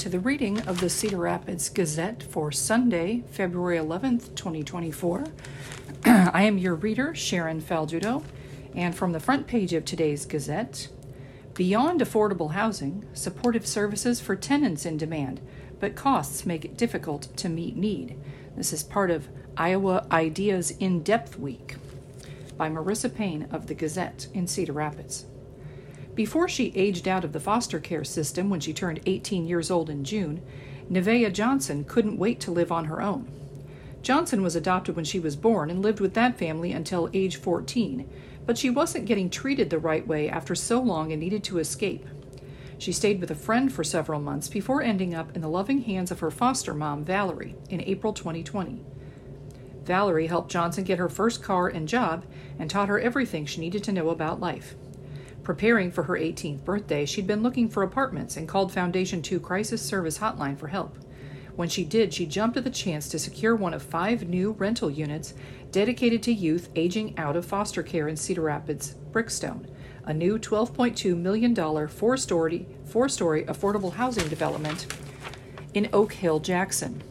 to the reading of the Cedar Rapids Gazette for Sunday, February 11th, 2024. I am your reader, Sharon Falduto, and from the front page of today's Gazette, beyond affordable housing, supportive services for tenants in demand, but costs make it difficult to meet need. This is part of Iowa Ideas In-Depth Week by Marissa Payne of the Gazette in Cedar Rapids. Before she aged out of the foster care system when she turned 18 years old in June, Nevaeh Johnson couldn't wait to live on her own. Johnson was adopted when she was born and lived with that family until age 14, but she wasn't getting treated the right way after so long and needed to escape. She stayed with a friend for several months before ending up in the loving hands of her foster mom, Valerie, in April 2020. Valerie helped Johnson get her first car and job and taught her everything she needed to know about life. Preparing for her 18th birthday, she'd been looking for apartments and called Foundation 2 Crisis Service Hotline for help. When she did, she jumped at the chance to secure one of 5 new rental units dedicated to youth aging out of foster care in Cedar Rapids, Brickstone, a new $12.2 million four-story affordable housing development in Oak Hill, Jackson.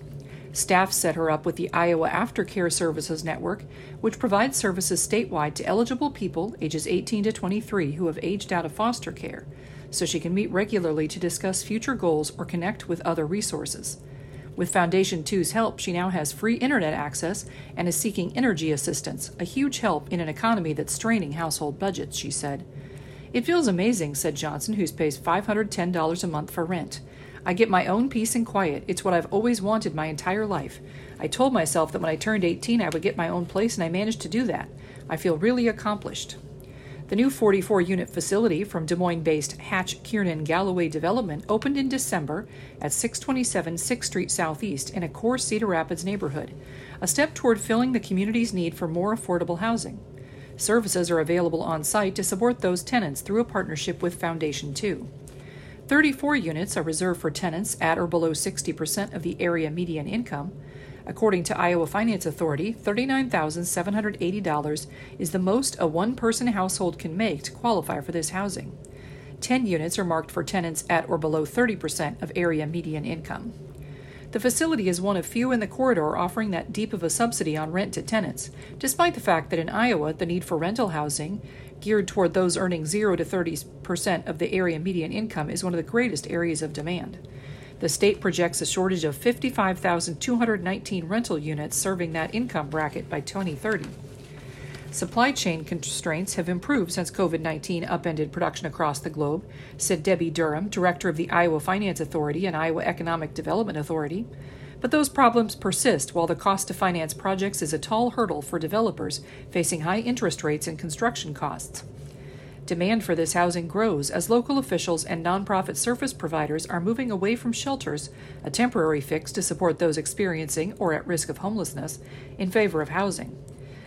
Staff set her up with the Iowa Aftercare Services Network, which provides services statewide to eligible people ages 18 to 23 who have aged out of foster care, so she can meet regularly to discuss future goals or connect with other resources. With Foundation 2's help, she now has free internet access and is seeking energy assistance, a huge help in an economy that's straining household budgets, she said. It feels amazing, said Johnson, who pays $510 a month for rent. I get my own peace and quiet. It's what I've always wanted my entire life. I told myself that when I turned 18, I would get my own place, and I managed to do that. I feel really accomplished. The new 44-unit facility from Des Moines-based Hatch Kiernan Galloway Development opened in December at 627 6th Street Southeast in a core Cedar Rapids neighborhood, a step toward filling the community's need for more affordable housing. Services are available on-site to support those tenants through a partnership with Foundation 2. 34 units are reserved for tenants at or below 60% of the area median income. According to Iowa Finance Authority, $39,780 is the most a one-person household can make to qualify for this housing. 10 units are marked for tenants at or below 30% of area median income. The facility is one of few in the corridor offering that deep of a subsidy on rent to tenants, despite the fact that in Iowa, the need for rental housing geared toward those earning 0 to 30% of the area median income is one of the greatest areas of demand. The state projects a shortage of 55,219 rental units serving that income bracket by 2030. Supply chain constraints have improved since COVID-19 upended production across the globe, said Debbie Durham, director of the Iowa Finance Authority and Iowa Economic Development Authority. But those problems persist while the cost to finance projects is a tall hurdle for developers facing high interest rates and construction costs. Demand for this housing grows as local officials and nonprofit service providers are moving away from shelters, a temporary fix to support those experiencing or at risk of homelessness, in favor of housing.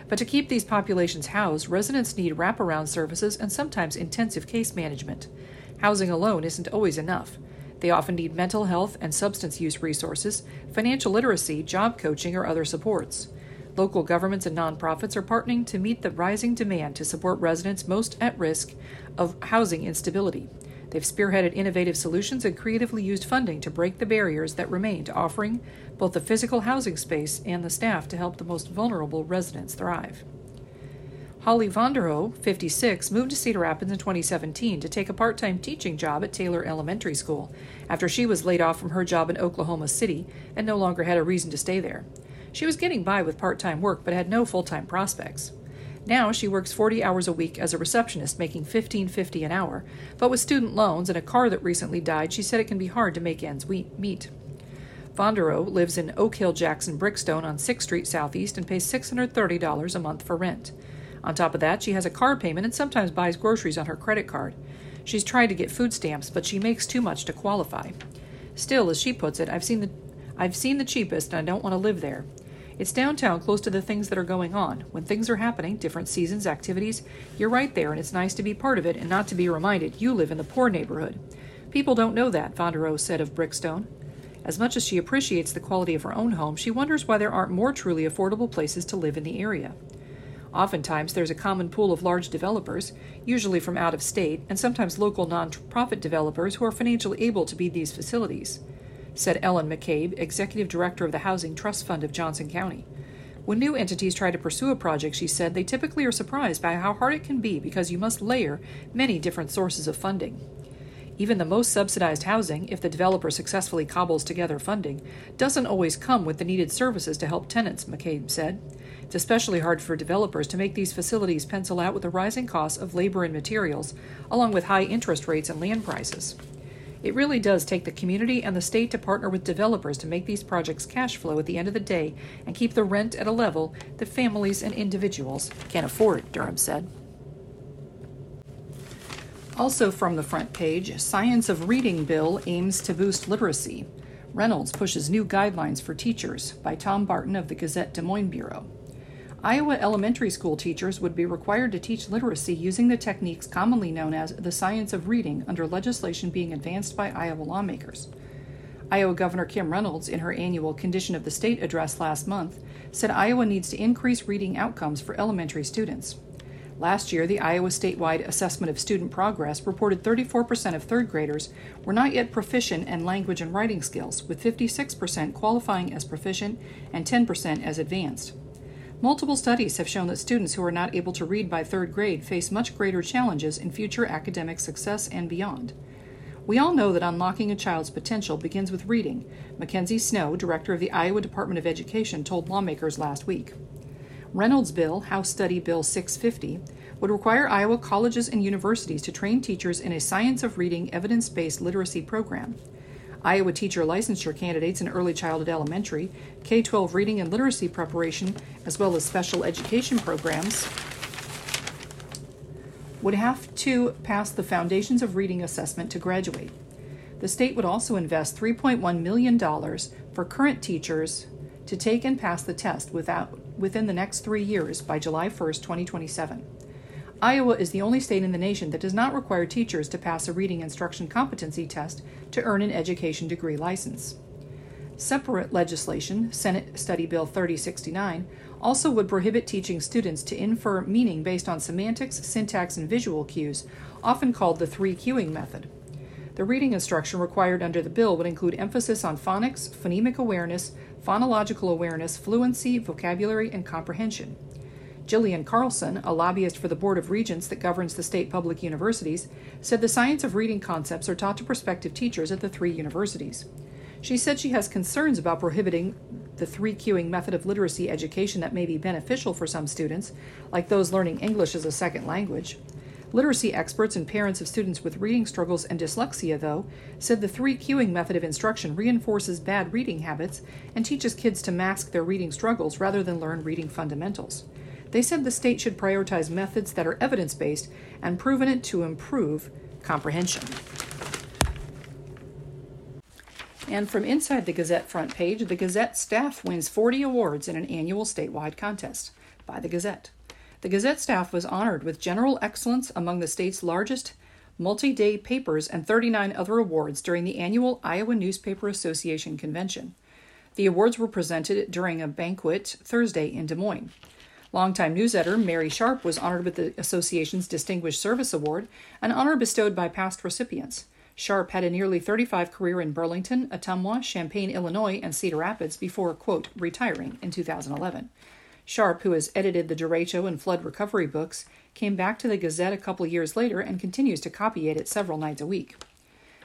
But to keep these populations housed, residents need wraparound services and sometimes intensive case management. Housing alone isn't always enough. They often need mental health and substance use resources, financial literacy, job coaching, or other supports. Local governments and nonprofits are partnering to meet the rising demand to support residents most at risk of housing instability. They've spearheaded innovative solutions and creatively used funding to break the barriers that remain to offering both the physical housing space and the staff to help the most vulnerable residents thrive. Holly Vonderho, 56, moved to Cedar Rapids in 2017 to take a part-time teaching job at Taylor Elementary School after she was laid off from her job in Oklahoma City and no longer had a reason to stay there. She was getting by with part-time work but had no full-time prospects. Now she works 40 hours a week as a receptionist, making $15.50 an hour, but with student loans and a car that recently died, she said it can be hard to make ends meet. Vonderho lives in Oak Hill Jackson, Brickstone on 6th Street Southeast and pays $630 a month for rent. On top of that, she has a car payment and sometimes buys groceries on her credit card. She's tried to get food stamps, but she makes too much to qualify. Still, as she puts it, I've seen the cheapest and I don't want to live there. It's downtown, close to the things that are going on. When things are happening, different seasons, activities, you're right there, and it's nice to be part of it and not to be reminded you live in the poor neighborhood. People don't know that, Vonderho said of Brickstone. As much as she appreciates the quality of her own home, she wonders why there aren't more truly affordable places to live in the area. Oftentimes, there's a common pool of large developers, usually from out of state, and sometimes local nonprofit developers who are financially able to be these facilities. said Ellen McCabe, Executive Director of the Housing Trust Fund of Johnson County. When new entities try to pursue a project, she said, they typically are surprised by how hard it can be because you must layer many different sources of funding. Even the most subsidized housing, if the developer successfully cobbles together funding, doesn't always come with the needed services to help tenants, McCabe said. It's especially hard for developers to make these facilities pencil out with the rising costs of labor and materials, along with high interest rates and land prices. It really does take the community and the state to partner with developers to make these projects cash flow at the end of the day and keep the rent at a level that families and individuals can afford, Durham said. Also from the front page, Science of Reading Bill aims to boost literacy. Reynolds pushes new guidelines for teachers, by Tom Barton of the Gazette Des Moines Bureau. Iowa elementary school teachers would be required to teach literacy using the techniques commonly known as the science of reading under legislation being advanced by Iowa lawmakers. Iowa Governor Kim Reynolds, in her annual Condition of the State address last month, said Iowa needs to increase reading outcomes for elementary students. Last year, the Iowa Statewide Assessment of Student Progress reported 34% of third graders were not yet proficient in language and writing skills, with 56% qualifying as proficient and 10% as advanced. Multiple studies have shown that students who are not able to read by third grade face much greater challenges in future academic success and beyond. We all know that unlocking a child's potential begins with reading, Mackenzie Snow, director of the Iowa Department of Education, told lawmakers last week. Reynolds' bill, House Study Bill 650, would require Iowa colleges and universities to train teachers in a science of reading evidence-based literacy program. Iowa teacher licensure candidates in early childhood elementary, K-12 reading and literacy preparation, as well as special education programs, would have to pass the Foundations of Reading assessment to graduate. The state would also invest $3.1 million for current teachers to take and pass the test within the next 3 years by July 1st, 2027. Iowa is the only state in the nation that does not require teachers to pass a reading instruction competency test to earn an education degree license. Separate legislation, Senate Study Bill 3069, also would prohibit teaching students to infer meaning based on semantics, syntax, and visual cues, often called the three cueing method. The reading instruction required under the bill would include emphasis on phonics, phonemic awareness, phonological awareness, fluency, vocabulary, and comprehension. Jillian Carlson, a lobbyist for the Board of Regents that governs the state public universities, said the science of reading concepts are taught to prospective teachers at the three universities. She said she has concerns about prohibiting the three cueing method of literacy education that may be beneficial for some students, like those learning English as a second language. Literacy experts and parents of students with reading struggles and dyslexia, though, said the three cueing method of instruction reinforces bad reading habits and teaches kids to mask their reading struggles rather than learn reading fundamentals. They said the state should prioritize methods that are evidence-based and proven to improve comprehension. And from inside the Gazette front page, the Gazette staff wins 40 awards in an annual statewide contest by the Gazette. The Gazette staff was honored with general excellence among the state's largest multi-day papers and 39 other awards during the annual Iowa Newspaper Association convention. The awards were presented during a banquet Thursday in Des Moines. Longtime news editor Mary Sharp was honored with the association's Distinguished Service Award, an honor bestowed by past recipients. Sharp had a nearly 35 career in Burlington, Ottumwa, Champaign, Illinois, and Cedar Rapids before, quote, retiring in 2011. Sharp, who has edited the derecho and flood recovery books, came back to the Gazette a couple years later and continues to copy it several nights a week.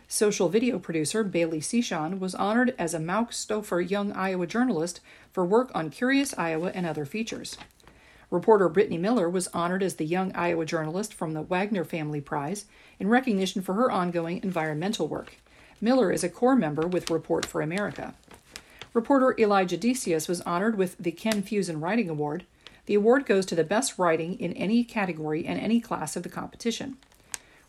Social video producer Bailey Seashon was honored as a Mauk Stouffer Young Iowa journalist for work on Curious Iowa and other features. Reporter Brittany Miller was honored as the Young Iowa Journalist from the Wagner Family Prize in recognition for her ongoing environmental work. Miller is a core member with Report for America. Reporter Elijah Decius was honored with the Ken Fusen Writing Award. The award goes to the best writing in any category and any class of the competition.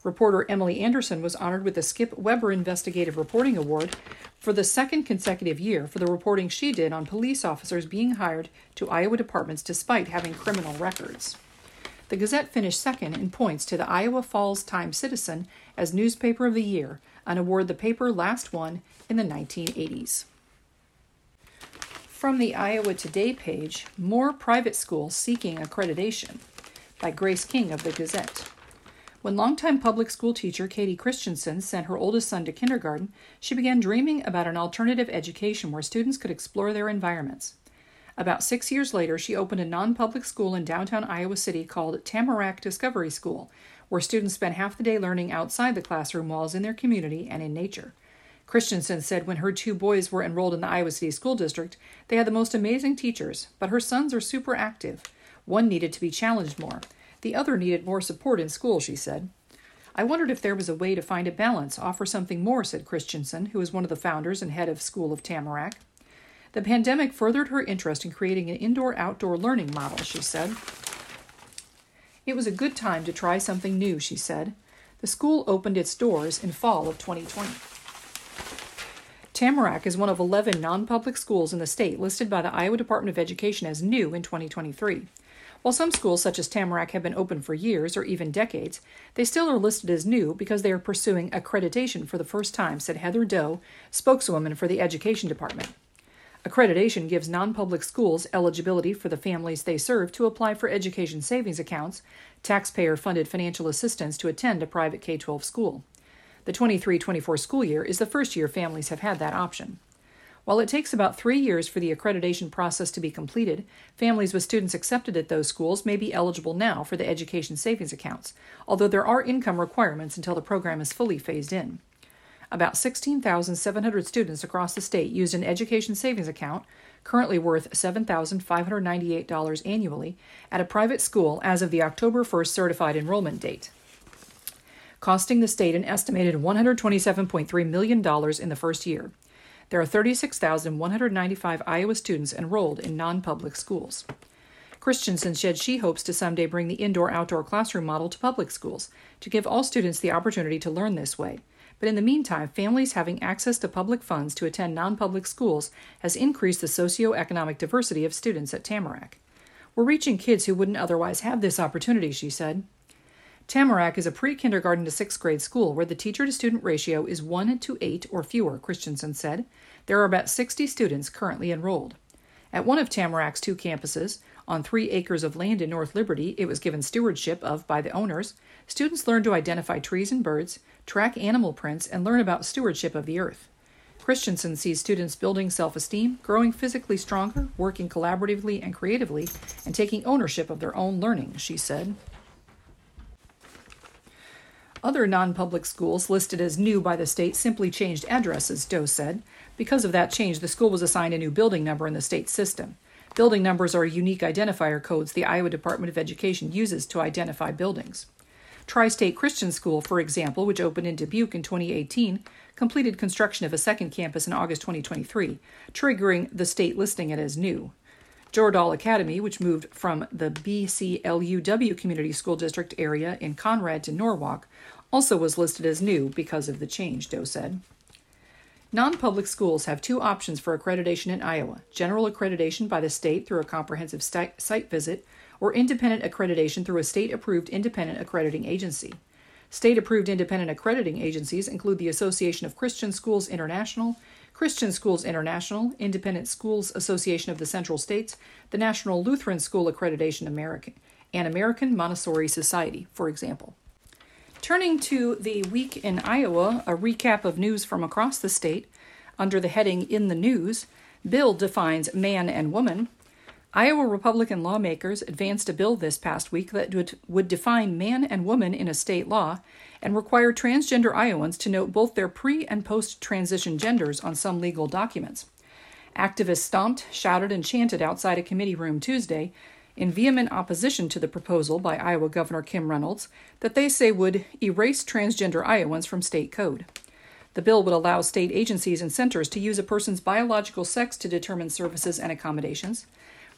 Reporter Emily Anderson was honored with the Skip Weber Investigative Reporting Award for the second consecutive year for the reporting she did on police officers being hired to Iowa departments despite having criminal records. The Gazette finished second in points to the Iowa Falls Times-Citizen as Newspaper of the Year, an award the paper last won in the 1980s. From the Iowa Today page, More Private Schools Seeking Accreditation by Grace King of the Gazette. When longtime public school teacher Katie Christensen sent her oldest son to kindergarten, she began dreaming about an alternative education where students could explore their environments. About 6 years later, she opened a non-public school in downtown Iowa City called Tamarack Discovery School, where students spent half the day learning outside the classroom walls in their community and in nature. Christensen said when her two boys were enrolled in the Iowa City School District, they had the most amazing teachers, but her sons are super active. One needed to be challenged more. The other needed more support in school, she said. I wondered if there was a way to find a balance, offer something more, said Christensen, who is one of the founders and head of School of Tamarack. The pandemic furthered her interest in creating an indoor-outdoor learning model, she said. It was a good time to try something new, she said. The school opened its doors in fall of 2020. Tamarack is one of 11 non-public schools in the state listed by the Iowa Department of Education as new in 2023. While some schools, such as Tamarack, have been open for years or even decades, they still are listed as new because they are pursuing accreditation for the first time, said Heather Doe, spokeswoman for the Education Department. Accreditation gives non-public schools eligibility for the families they serve to apply for education savings accounts, taxpayer-funded financial assistance to attend a private K-12 school. The 23-24 school year is the first year families have had that option. While it takes about 3 years for the accreditation process to be completed, families with students accepted at those schools may be eligible now for the education savings accounts, although there are income requirements until the program is fully phased in. About 16,700 students across the state used an education savings account, currently worth $7,598 annually, at a private school as of the October 1st certified enrollment date, costing the state an estimated $127.3 million in the first year. There are 36,195 Iowa students enrolled in non-public schools. Christensen said she hopes to someday bring the indoor-outdoor classroom model to public schools to give all students the opportunity to learn this way. But in the meantime, families having access to public funds to attend non-public schools has increased the socioeconomic diversity of students at Tamarack. We're reaching kids who wouldn't otherwise have this opportunity, she said. Tamarack is a pre-kindergarten to 6th grade school where the teacher-to-student ratio is 1 to 8 or fewer, Christensen said. There are about 60 students currently enrolled. At one of Tamarack's two campuses, on 3 acres of land in North Liberty it was given stewardship of by the owners, students learn to identify trees and birds, track animal prints, and learn about stewardship of the earth. Christensen sees students building self-esteem, growing physically stronger, working collaboratively and creatively, and taking ownership of their own learning, she said. Other non-public schools listed as new by the state simply changed addresses, Doe said. Because of that change, the school was assigned a new building number in the state system. Building numbers are unique identifier codes the Iowa Department of Education uses to identify buildings. Tri-State Christian School, for example, which opened in Dubuque in 2018, completed construction of a second campus in August 2023, triggering the state listing it as new. Jordahl Academy, which moved from the BCLUW Community School District area in Conrad to Norwalk, also was listed as new because of the change, Doe said. Non-public schools have two options for accreditation in Iowa: general accreditation by the state through a comprehensive site visit, or independent accreditation through a state-approved independent accrediting agency. State-approved independent accrediting agencies include the Association of Christian Schools International, Christian Schools International, Independent Schools Association of the Central States, the National Lutheran School Accreditation American, and American Montessori Society, for example. Turning to the week in Iowa, a recap of news from across the state. Under the heading In the News, bill defines man and woman. Iowa Republican lawmakers advanced a bill this past week that would define man and woman in a state law and require transgender Iowans to note both their pre- and post-transition genders on some legal documents. Activists stomped, shouted, and chanted outside a committee room Tuesday in vehement opposition to the proposal by Iowa Governor Kim Reynolds that they say would erase transgender Iowans from state code. The bill would allow state agencies and centers to use a person's biological sex to determine services and accommodations.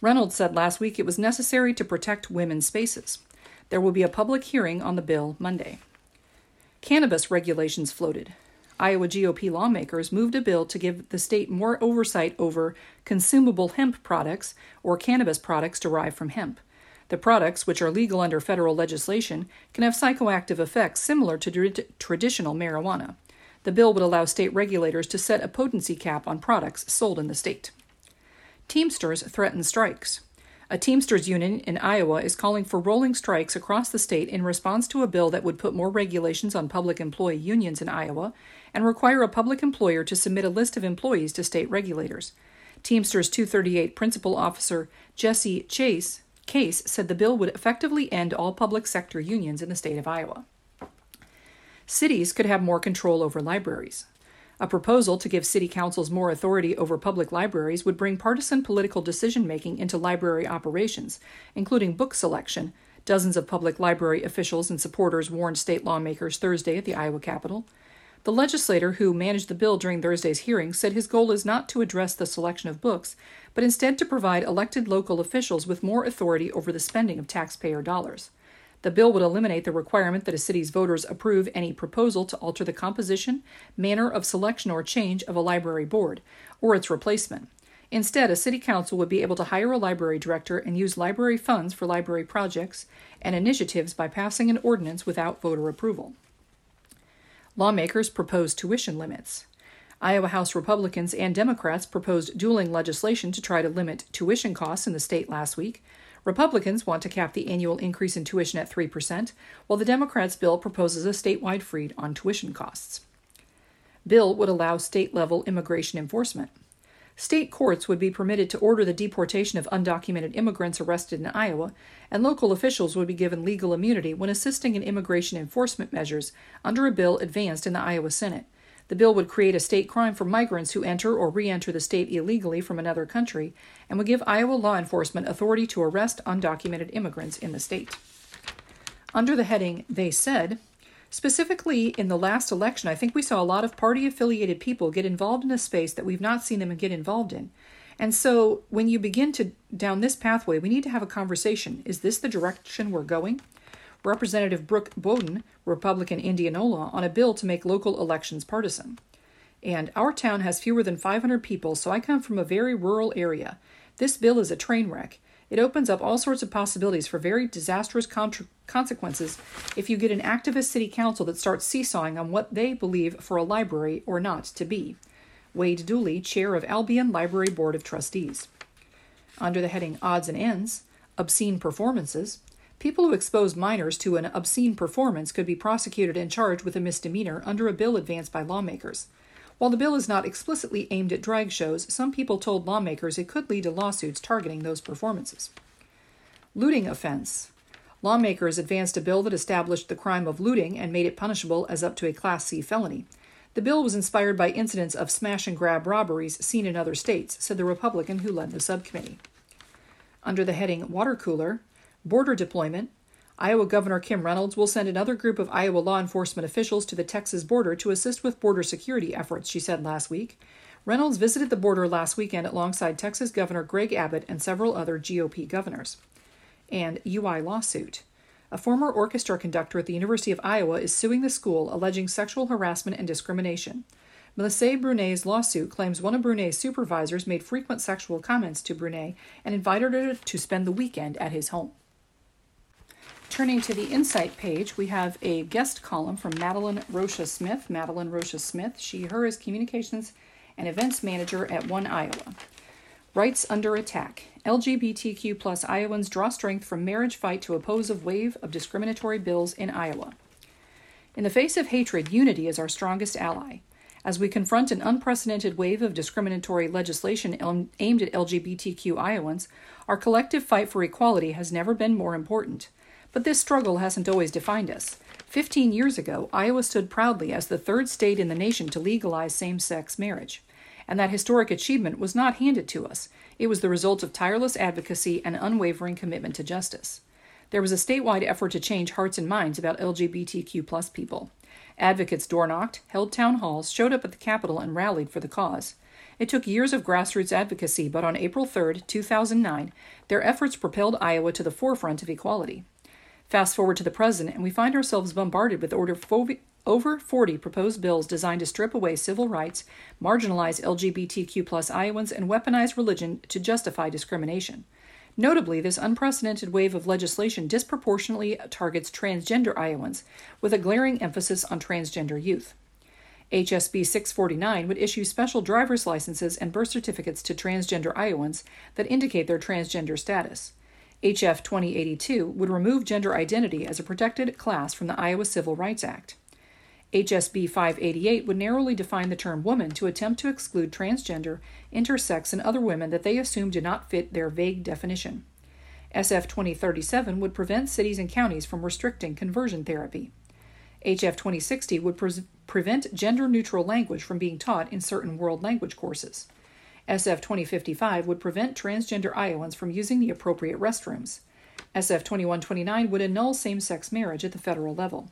Reynolds said last week it was necessary to protect women's spaces. There will be a public hearing on the bill Monday. Cannabis regulations floated. Iowa GOP lawmakers moved a bill to give the state more oversight over consumable hemp products or cannabis products derived from hemp. The products, which are legal under federal legislation, can have psychoactive effects similar to traditional marijuana. The bill would allow state regulators to set a potency cap on products sold in the state. Teamsters threaten strikes. A Teamsters union in Iowa is calling for rolling strikes across the state in response to a bill that would put more regulations on public employee unions in Iowa and require a public employer to submit a list of employees to state regulators. Teamsters 238 Principal Officer Jesse Case said the bill would effectively end all public sector unions in the state of Iowa. Cities could have more control over libraries. A proposal to give city councils more authority over public libraries would bring partisan political decision-making into library operations, including book selection. Dozens of public library officials and supporters warned state lawmakers Thursday at the Iowa Capitol. The legislator who managed the bill during Thursday's hearing said his goal is not to address the selection of books, but instead to provide elected local officials with more authority over the spending of taxpayer dollars. The bill would eliminate the requirement that a city's voters approve any proposal to alter the composition, manner of selection or change of a library board, or its replacement. Instead, a city council would be able to hire a library director and use library funds for library projects and initiatives by passing an ordinance without voter approval. Lawmakers proposed tuition limits. Iowa House Republicans and Democrats proposed dueling legislation to try to limit tuition costs in the state last week. Republicans want to cap the annual increase in tuition at 3%, while the Democrats' bill proposes a statewide freeze on tuition costs. Bill would allow state-level immigration enforcement. State courts would be permitted to order the deportation of undocumented immigrants arrested in Iowa, and local officials would be given legal immunity when assisting in immigration enforcement measures under a bill advanced in the Iowa Senate. The bill would create a state crime for migrants who enter or re-enter the state illegally from another country and would give Iowa law enforcement authority to arrest undocumented immigrants in the state. Under the heading, They Said, specifically in the last election, I think we saw a lot of party-affiliated people get involved in a space that we've not seen them get involved in. And so when you begin to down this pathway, we need to have a conversation. Is this the direction we're going? Representative Brooke Bowden, Republican Indianola, on a bill to make local elections partisan. And our town has fewer than 500 people, so I come from a very rural area. This bill is a train wreck. It opens up all sorts of possibilities for very disastrous consequences if you get an activist city council that starts seesawing on what they believe for a library or not to be. Wade Dooley, chair of Albion Library Board of Trustees. Under the heading Odds and Ends, Obscene Performances, people who expose minors to an obscene performance could be prosecuted and charged with a misdemeanor under a bill advanced by lawmakers. While the bill is not explicitly aimed at drag shows, some people told lawmakers it could lead to lawsuits targeting those performances. Looting offense. Lawmakers advanced a bill that established the crime of looting and made it punishable as up to a Class C felony. The bill was inspired by incidents of smash-and-grab robberies seen in other states, said the Republican who led the subcommittee. Under the heading Water Cooler, Border deployment. Iowa Governor Kim Reynolds will send another group of Iowa law enforcement officials to the Texas border to assist with border security efforts, she said last week. Reynolds visited the border last weekend alongside Texas Governor Greg Abbott and several other GOP governors. And UI lawsuit. A former orchestra conductor at the University of Iowa is suing the school, alleging sexual harassment and discrimination. Melissa Brunet's lawsuit claims one of Brunet's supervisors made frequent sexual comments to Brunet and invited her to spend the weekend at his home. Turning to the Insight page, we have a guest column from Madeline Rocha-Smith. Madeline Rocha-Smith, she/her is Communications and Events Manager at One Iowa. Rights under attack. LGBTQ plus Iowans draw strength from marriage fight to oppose a wave of discriminatory bills in Iowa. In the face of hatred, unity is our strongest ally. As we confront an unprecedented wave of discriminatory legislation aimed at LGBTQ Iowans, our collective fight for equality has never been more important. But this struggle hasn't always defined us. 15 years ago, Iowa stood proudly as the third state in the nation to legalize same-sex marriage. And that historic achievement was not handed to us. It was the result of tireless advocacy and unwavering commitment to justice. There was a statewide effort to change hearts and minds about LGBTQ plus people. Advocates door-knocked, held town halls, showed up at the Capitol, and rallied for the cause. It took years of grassroots advocacy, but on April 3, 2009, their efforts propelled Iowa to the forefront of equality. Fast forward to the present, and we find ourselves bombarded with over 40 proposed bills designed to strip away civil rights, marginalize LGBTQ plus Iowans, and weaponize religion to justify discrimination. Notably, this unprecedented wave of legislation disproportionately targets transgender Iowans, with a glaring emphasis on transgender youth. HSB 649 would issue special driver's licenses and birth certificates to transgender Iowans that indicate their transgender status. HF 2082, would remove gender identity as a protected class from the Iowa Civil Rights Act. HSB 588 would narrowly define the term woman to attempt to exclude transgender, intersex, and other women that they assume do not fit their vague definition. SF 2037 would prevent cities and counties from restricting conversion therapy. HF 2060 would prevent gender-neutral language from being taught in certain world language courses. SF 2055 would prevent transgender Iowans from using the appropriate restrooms. SF 2129 would annul same-sex marriage at the federal level.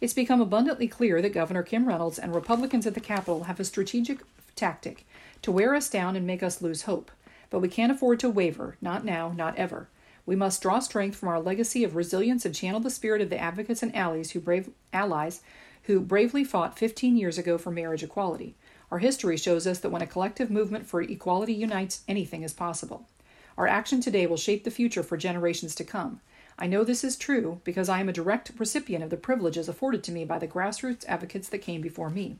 It's become abundantly clear that Governor Kim Reynolds and Republicans at the Capitol have a strategic tactic to wear us down and make us lose hope. But we can't afford to waver, not now, not ever. We must draw strength from our legacy of resilience and channel the spirit of the advocates and allies who bravely fought 15 years ago for marriage equality. Our history shows us that when a collective movement for equality unites, anything is possible. Our action today will shape the future for generations to come. I know this is true because I am a direct recipient of the privileges afforded to me by the grassroots advocates that came before me.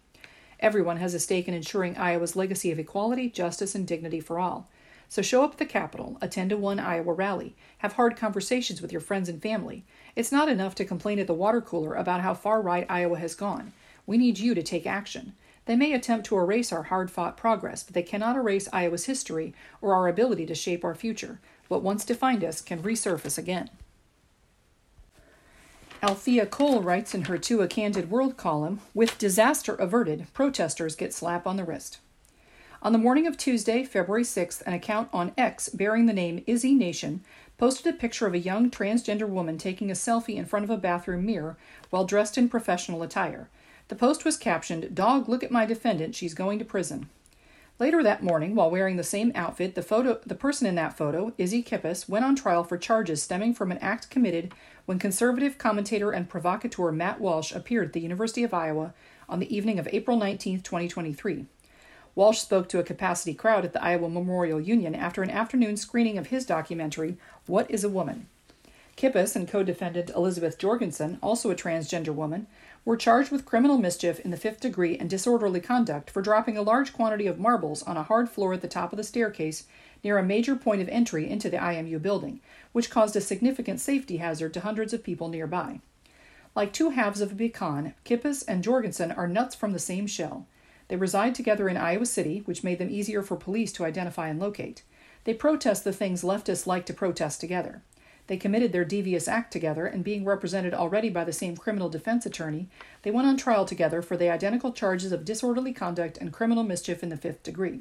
Everyone has a stake in ensuring Iowa's legacy of equality, justice, and dignity for all. So show up at the Capitol, attend a One Iowa rally, have hard conversations with your friends and family. It's not enough to complain at the water cooler about how far right Iowa has gone. We need you to take action. They may attempt to erase our hard-fought progress, but they cannot erase Iowa's history or our ability to shape our future. What once defined us can resurface again. Althea Cole writes in her To a Candid World column, "With disaster averted, protesters get slap on the wrist." On the morning of Tuesday, February 6th, an account on X bearing the name Izzy Nation posted a picture of a young transgender woman taking a selfie in front of a bathroom mirror while dressed in professional attire. The post was captioned, "Dog, look at my defendant, she's going to prison." Later that morning, while wearing the same outfit, the person in that photo, Izzy Kippis, went on trial for charges stemming from an act committed when conservative commentator and provocateur Matt Walsh appeared at the University of Iowa on the evening of April 19, 2023. Walsh spoke to a capacity crowd at the Iowa Memorial Union after an afternoon screening of his documentary, What is a Woman? Kippis and co-defendant Elizabeth Jorgensen, also a transgender woman, were charged with criminal mischief in the fifth degree and disorderly conduct for dropping a large quantity of marbles on a hard floor at the top of the staircase near a major point of entry into the IMU building, which caused a significant safety hazard to hundreds of people nearby. Like two halves of a pecan, Kippis and Jorgensen are nuts from the same shell. They reside together in Iowa City, which made them easier for police to identify and locate. They protest the things leftists like to protest together. They committed their devious act together, and being represented already by the same criminal defense attorney, they went on trial together for the identical charges of disorderly conduct and criminal mischief in the fifth degree.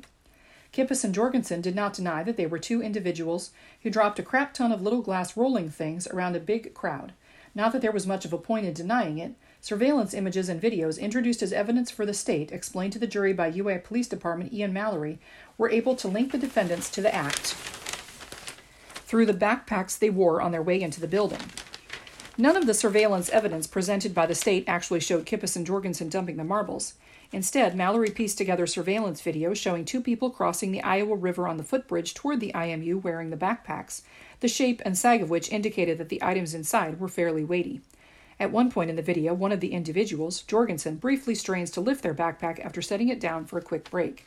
Kippis and Jorgensen did not deny that they were two individuals who dropped a crap ton of little glass rolling things around a big crowd. Not that there was much of a point in denying it. Surveillance images and videos introduced as evidence for the state, explained to the jury by UA Police Department Ian Mallory, were able to link the defendants to the act through the backpacks they wore on their way into the building. None of the surveillance evidence presented by the state actually showed Kippis and Jorgensen dumping the marbles. Instead, Mallory pieced together surveillance video showing two people crossing the Iowa River on the footbridge toward the IMU wearing the backpacks, the shape and sag of which indicated that the items inside were fairly weighty. At one point in the video, one of the individuals, Jorgensen, briefly strains to lift their backpack after setting it down for a quick break.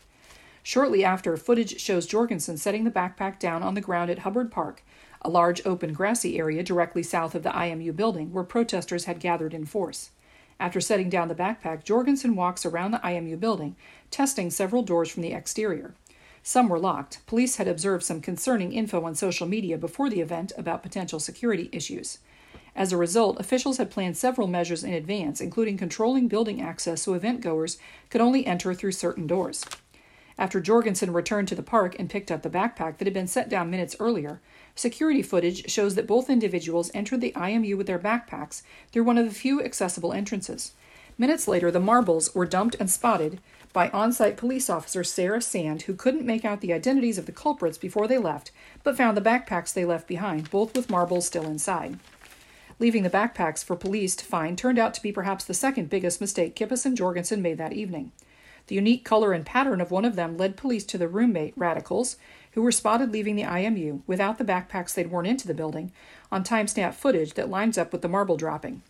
Shortly after, footage shows Jorgensen setting the backpack down on the ground at Hubbard Park, a large open grassy area directly south of the IMU building where protesters had gathered in force. After setting down the backpack, Jorgensen walks around the IMU building, testing several doors from the exterior. Some were locked. Police had observed some concerning info on social media before the event about potential security issues. As a result, officials had planned several measures in advance, including controlling building access so event-goers could only enter through certain doors. After Jorgensen returned to the park and picked up the backpack that had been set down minutes earlier, security footage shows that both individuals entered the IMU with their backpacks through one of the few accessible entrances. Minutes later, the marbles were dumped and spotted by on-site police officer Sarah Sand, who couldn't make out the identities of the culprits before they left, but found the backpacks they left behind, both with marbles still inside. Leaving the backpacks for police to find turned out to be perhaps the second biggest mistake Kippis and Jorgensen made that evening. The unique color and pattern of one of them led police to the roommate radicals, who were spotted leaving the IMU without the backpacks they'd worn into the building, on timestamp footage that lines up with the marble dropping.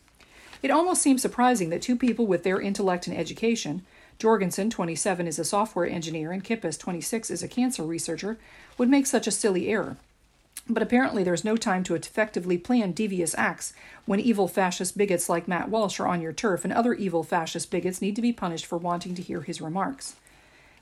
It almost seems surprising that two people with their intellect and education, Jorgensen, 27, is a software engineer and Kippis, 26, is a cancer researcher, would make such a silly error. But apparently there's no time to effectively plan devious acts when evil fascist bigots like Matt Walsh are on your turf, and other evil fascist bigots need to be punished for wanting to hear his remarks.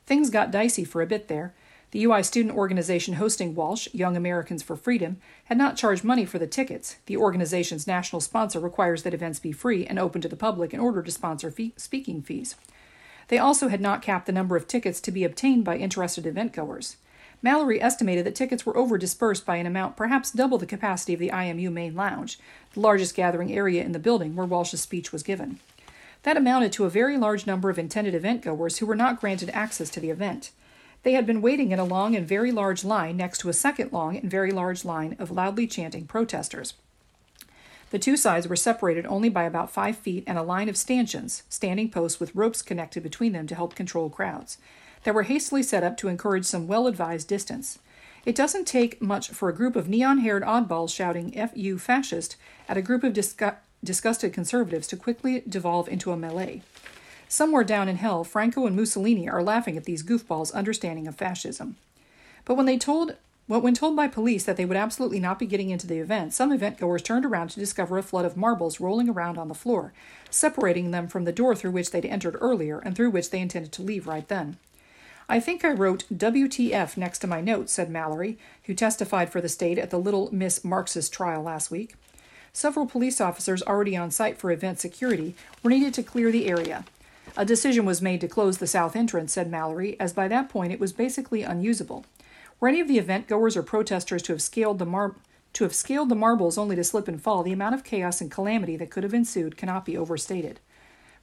Things got dicey for a bit there. The UI student organization hosting Walsh, Young Americans for Freedom, had not charged money for the tickets. The organization's national sponsor requires that events be free and open to the public in order to sponsor speaking fees. They also had not capped the number of tickets to be obtained by interested event-goers. Mallory estimated that tickets were over-dispersed by an amount perhaps double the capacity of the IMU main lounge, the largest gathering area in the building where Walsh's speech was given. That amounted to a very large number of intended event-goers who were not granted access to the event. They had been waiting in a long and very large line next to a second long and very large line of loudly chanting protesters. The two sides were separated only by about 5 feet and a line of stanchions, standing posts with ropes connected between them to help control crowds, that were hastily set up to encourage some well-advised distance. It doesn't take much for a group of neon-haired oddballs shouting "F.U. fascist" at a group of disgusted conservatives to quickly devolve into a melee. Somewhere down in hell, Franco and Mussolini are laughing at these goofballs' understanding of fascism. But when told by police that they would absolutely not be getting into the event, some event-goers turned around to discover a flood of marbles rolling around on the floor, separating them from the door through which they'd entered earlier and through which they intended to leave right then. "I think I wrote WTF next to my notes," said Mallory, who testified for the state at the Little Miss Marxist trial last week. Several police officers already on site for event security were needed to clear the area. "A decision was made to close the south entrance," said Mallory, as by that point it was basically unusable. Were any of the event-goers or protesters to have scaled the marbles only to slip and fall, the amount of chaos and calamity that could have ensued cannot be overstated.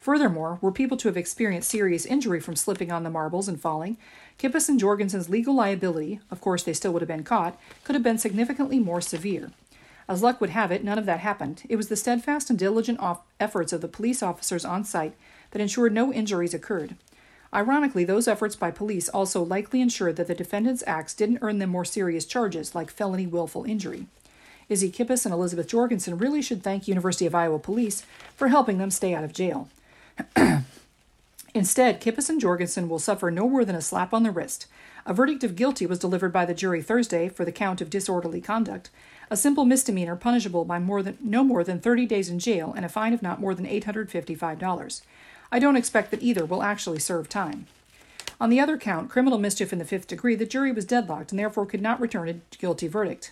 Furthermore, were people to have experienced serious injury from slipping on the marbles and falling, Kippis and Jorgensen's legal liability, of course they still would have been caught, could have been significantly more severe. As luck would have it, none of that happened. It was the steadfast and diligent efforts of the police officers on site that ensured no injuries occurred. Ironically, those efforts by police also likely ensured that the defendants' acts didn't earn them more serious charges, like felony willful injury. Izzy Kippis and Elizabeth Jorgensen really should thank University of Iowa police for helping them stay out of jail. Instead, Kippis and Jorgensen will suffer no more than a slap on the wrist. A verdict of guilty was delivered by the jury Thursday for the count of disorderly conduct, a simple misdemeanor punishable by no more than 30 days in jail and a fine of not more than $855. I don't expect that either will actually serve time. On the other count, criminal mischief in the fifth degree, the jury was deadlocked and therefore could not return a guilty verdict.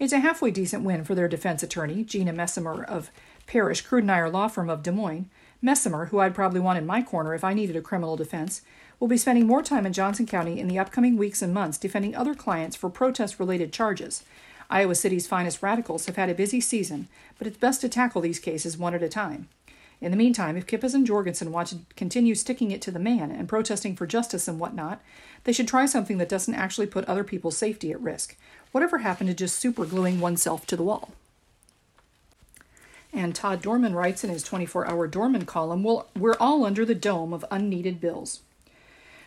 It's a halfway decent win for their defense attorney, Gina Messimer of Parrish Crudenier Law Firm of Des Moines. Messimer, who I'd probably want in my corner if I needed a criminal defense, will be spending more time in Johnson County in the upcoming weeks and months defending other clients for protest-related charges. Iowa City's finest radicals have had a busy season, but it's best to tackle these cases one at a time. In the meantime, if Kippis and Jorgensen want to continue sticking it to the man and protesting for justice and whatnot, they should try something that doesn't actually put other people's safety at risk. Whatever happened to just super gluing oneself to the wall? And Todd Dorman writes in his 24-hour Dorman column, "We're all under the dome of unneeded bills.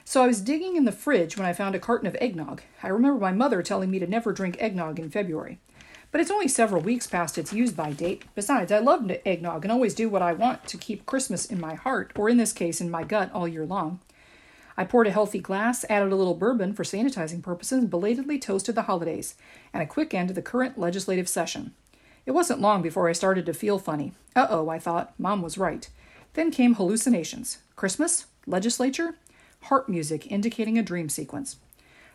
So I was digging in the fridge when I found a carton of eggnog. I remember my mother telling me to never drink eggnog in February. But it's only several weeks past its use-by date. Besides, I love eggnog and always do what I want to keep Christmas in my heart, or in this case, in my gut, all year long. I poured a healthy glass, added a little bourbon for sanitizing purposes, and belatedly toasted the holidays, and a quick end to the current legislative session. It wasn't long before I started to feel funny. Uh-oh, I thought. Mom was right. Then came hallucinations. Christmas? Legislature? Harp music indicating a dream sequence.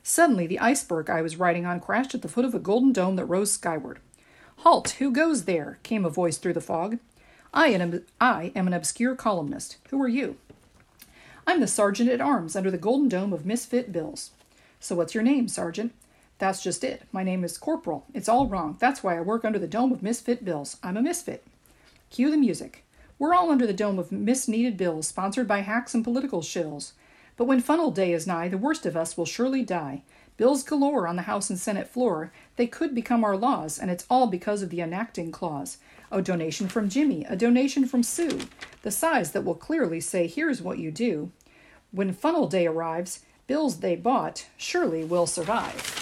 Suddenly, the iceberg I was riding on crashed at the foot of a golden dome that rose skyward. 'Halt! Who goes there?' came a voice through the fog. 'I am an obscure columnist. Who are you?' 'I'm the sergeant-at-arms under the golden dome of misfit bills.' 'So what's your name, sergeant?' 'That's just it. My name is Corporal. It's all wrong. That's why I work under the dome of misfit bills. I'm a misfit.' Cue the music. 'We're all under the dome of misneeded bills, sponsored by hacks and political shills. But when funnel day is nigh, the worst of us will surely die. Bills galore on the House and Senate floor. They could become our laws, and it's all because of the enacting clause. A donation from Jimmy, a donation from Sue. The size that will clearly say, here's what you do. When funnel day arrives, bills they bought surely will survive.'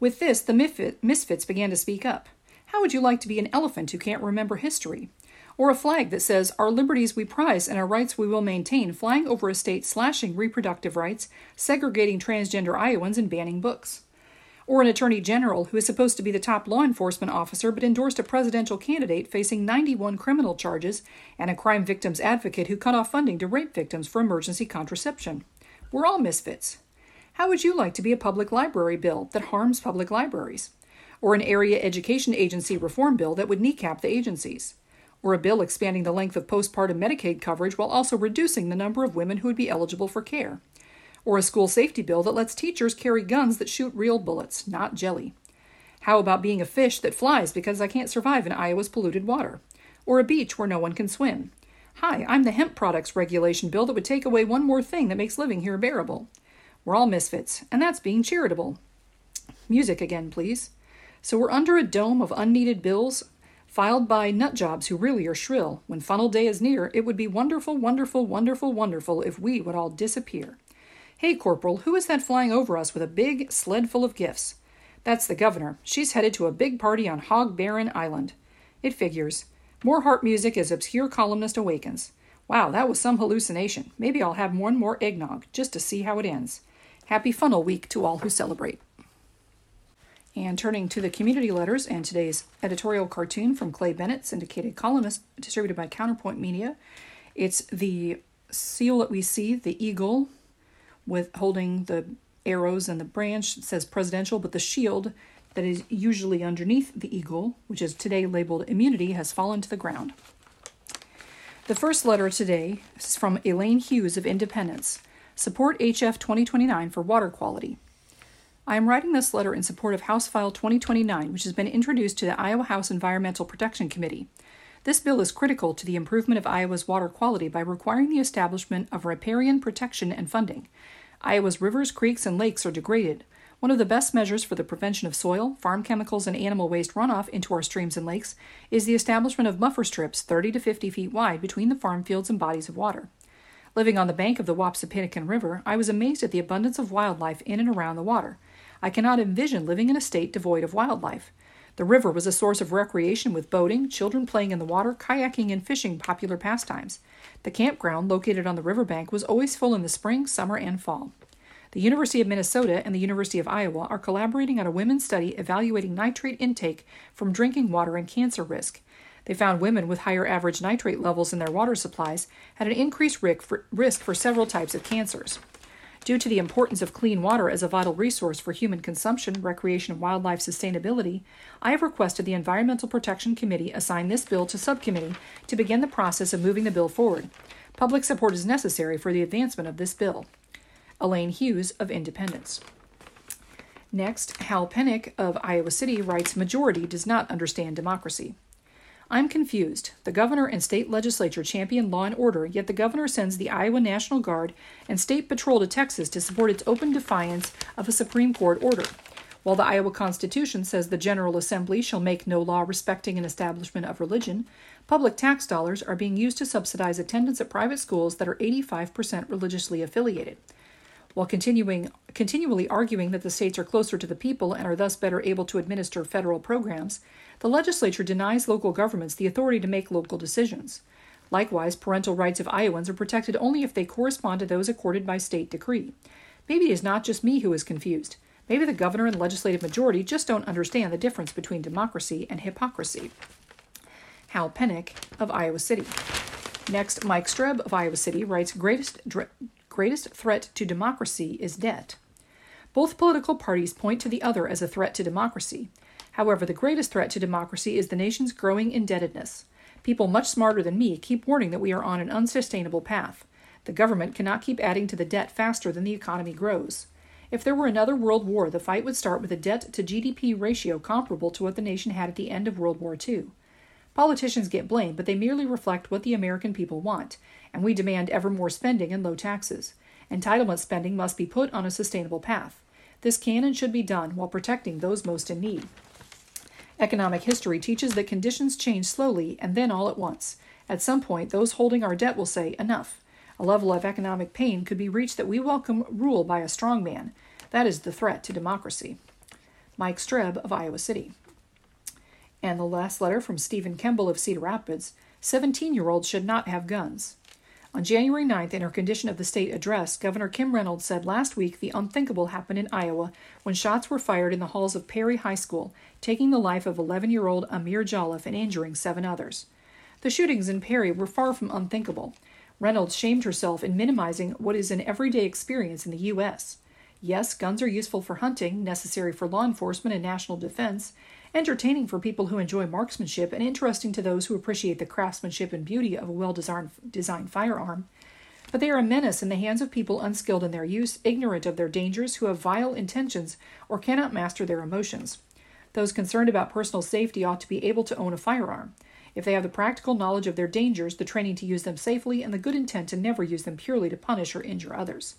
With this, the misfits began to speak up. 'How would you like to be an elephant who can't remember history? Or a flag that says, our liberties we prize and our rights we will maintain, flying over a state slashing reproductive rights, segregating transgender Iowans, and banning books? or an attorney general who is supposed to be the top law enforcement officer but endorsed a presidential candidate facing 91 criminal charges and a crime victims advocate who cut off funding to rape victims for emergency contraception. We're all misfits. How would you like to be a public library bill that harms public libraries? Or an area education agency reform bill that would kneecap the agencies? Or a bill expanding the length of postpartum Medicaid coverage while also reducing the number of women who would be eligible for care? Or a school safety bill that lets teachers carry guns that shoot real bullets, not jelly? How about being a fish that flies because I can't survive in Iowa's polluted water? Or a beach where no one can swim? Hi, I'm the hemp products regulation bill that would take away one more thing that makes living here bearable. We're all misfits, and that's being charitable. Music again, please. So we're under a dome of unneeded bills filed by nutjobs who really are shrill. When funnel day is near, it would be wonderful, wonderful, wonderful, wonderful if we would all disappear. Hey, Corporal, who is that flying over us with a big sled full of gifts? That's the governor. She's headed to a big party on Hog Barren Island. It figures. More harp music as obscure columnist awakens. Wow, that was some hallucination. Maybe I'll have one more eggnog just to see how it ends. Happy Funnel Week to all who celebrate. And turning to the community letters and today's editorial cartoon from Clay Bennett, syndicated columnist, distributed by Counterpoint Media. It's the seal that we see, the eagle, with holding the arrows and the branch. It says presidential, but the shield that is usually underneath the eagle, which is today labeled immunity, has fallen to the ground. The first letter today is from Elaine Hughes of Independence. Support HF 2029 for water quality. I am writing this letter in support of House File 2029, which has been introduced to the Iowa House Environmental Protection Committee. This bill is critical to the improvement of Iowa's water quality by requiring the establishment of riparian protection and funding. Iowa's rivers, creeks, and lakes are degraded. One of the best measures for the prevention of soil, farm chemicals, and animal waste runoff into our streams and lakes is the establishment of buffer strips 30 to 50 feet wide between the farm fields and bodies of water. Living on the bank of the Wapsipinicon River, I was amazed at the abundance of wildlife in and around the water. I cannot envision living in a state devoid of wildlife. The river was a source of recreation with boating, children playing in the water, kayaking, and fishing popular pastimes. The campground located on the riverbank was always full in the spring, summer, and fall. The University of Minnesota and the University of Iowa are collaborating on a women's study evaluating nitrate intake from drinking water and cancer risk. They found women with higher average nitrate levels in their water supplies had an increased risk for several types of cancers. Due to the importance of clean water as a vital resource for human consumption, recreation, and wildlife sustainability, I have requested the Environmental Protection Committee assign this bill to subcommittee to begin the process of moving the bill forward. Public support is necessary for the advancement of this bill. Elaine Hughes of Independence. Next, Hal Pennick of Iowa City writes, "Majority does not understand democracy. I'm confused. The governor and state legislature champion law and order, yet the governor sends the Iowa National Guard and State Patrol to Texas to support its open defiance of a Supreme Court order, while the Iowa Constitution says the General Assembly shall make no law respecting an establishment of religion. Public tax dollars are being used to subsidize attendance at private schools that are 85% religiously affiliated. While continually arguing that the states are closer to the people and are thus better able to administer federal programs, the legislature denies local governments the authority to make local decisions. Likewise, parental rights of Iowans are protected only if they correspond to those accorded by state decree. Maybe it is not just me who is confused. Maybe the governor and legislative majority just don't understand the difference between democracy and hypocrisy." Hal Pennick of Iowa City. Next, Mike Streb of Iowa City writes, Greatest threat to democracy is debt. Both political parties point to the other as a threat to democracy. However, the greatest threat to democracy is the nation's growing indebtedness. People much smarter than me keep warning that we are on an unsustainable path. The government cannot keep adding to the debt faster than the economy grows. If there were another world war, the fight would start with a debt-to-GDP ratio comparable to what the nation had at the end of World War II. Politicians get blamed, but they merely reflect what the American people want, and we demand ever more spending and low taxes. Entitlement spending must be put on a sustainable path. This can and should be done while protecting those most in need. Economic history teaches that conditions change slowly and then all at once. At some point, those holding our debt will say, enough. A level of economic pain could be reached that we welcome rule by a strongman. That is the threat to democracy. Mike Streb of Iowa City. And the last letter from Stephen Kemble of Cedar Rapids, 17-year-olds should not have guns. On January 9th, in her Condition of the State address, Governor Kim Reynolds said last week the unthinkable happened in Iowa when shots were fired in the halls of Perry High School, taking the life of 11-year-old Amir Jolliffe and injuring 7 others. The shootings in Perry were far from unthinkable. Reynolds shamed herself in minimizing what is an everyday experience in the U.S. Yes, guns are useful for hunting, necessary for law enforcement and national defense, entertaining for people who enjoy marksmanship, and interesting to those who appreciate the craftsmanship and beauty of a well-designed firearm. But they are a menace in the hands of people unskilled in their use, ignorant of their dangers, who have vile intentions, or cannot master their emotions. Those concerned about personal safety ought to be able to own a firearm. If they have the practical knowledge of their dangers, the training to use them safely, and the good intent to never use them purely to punish or injure others.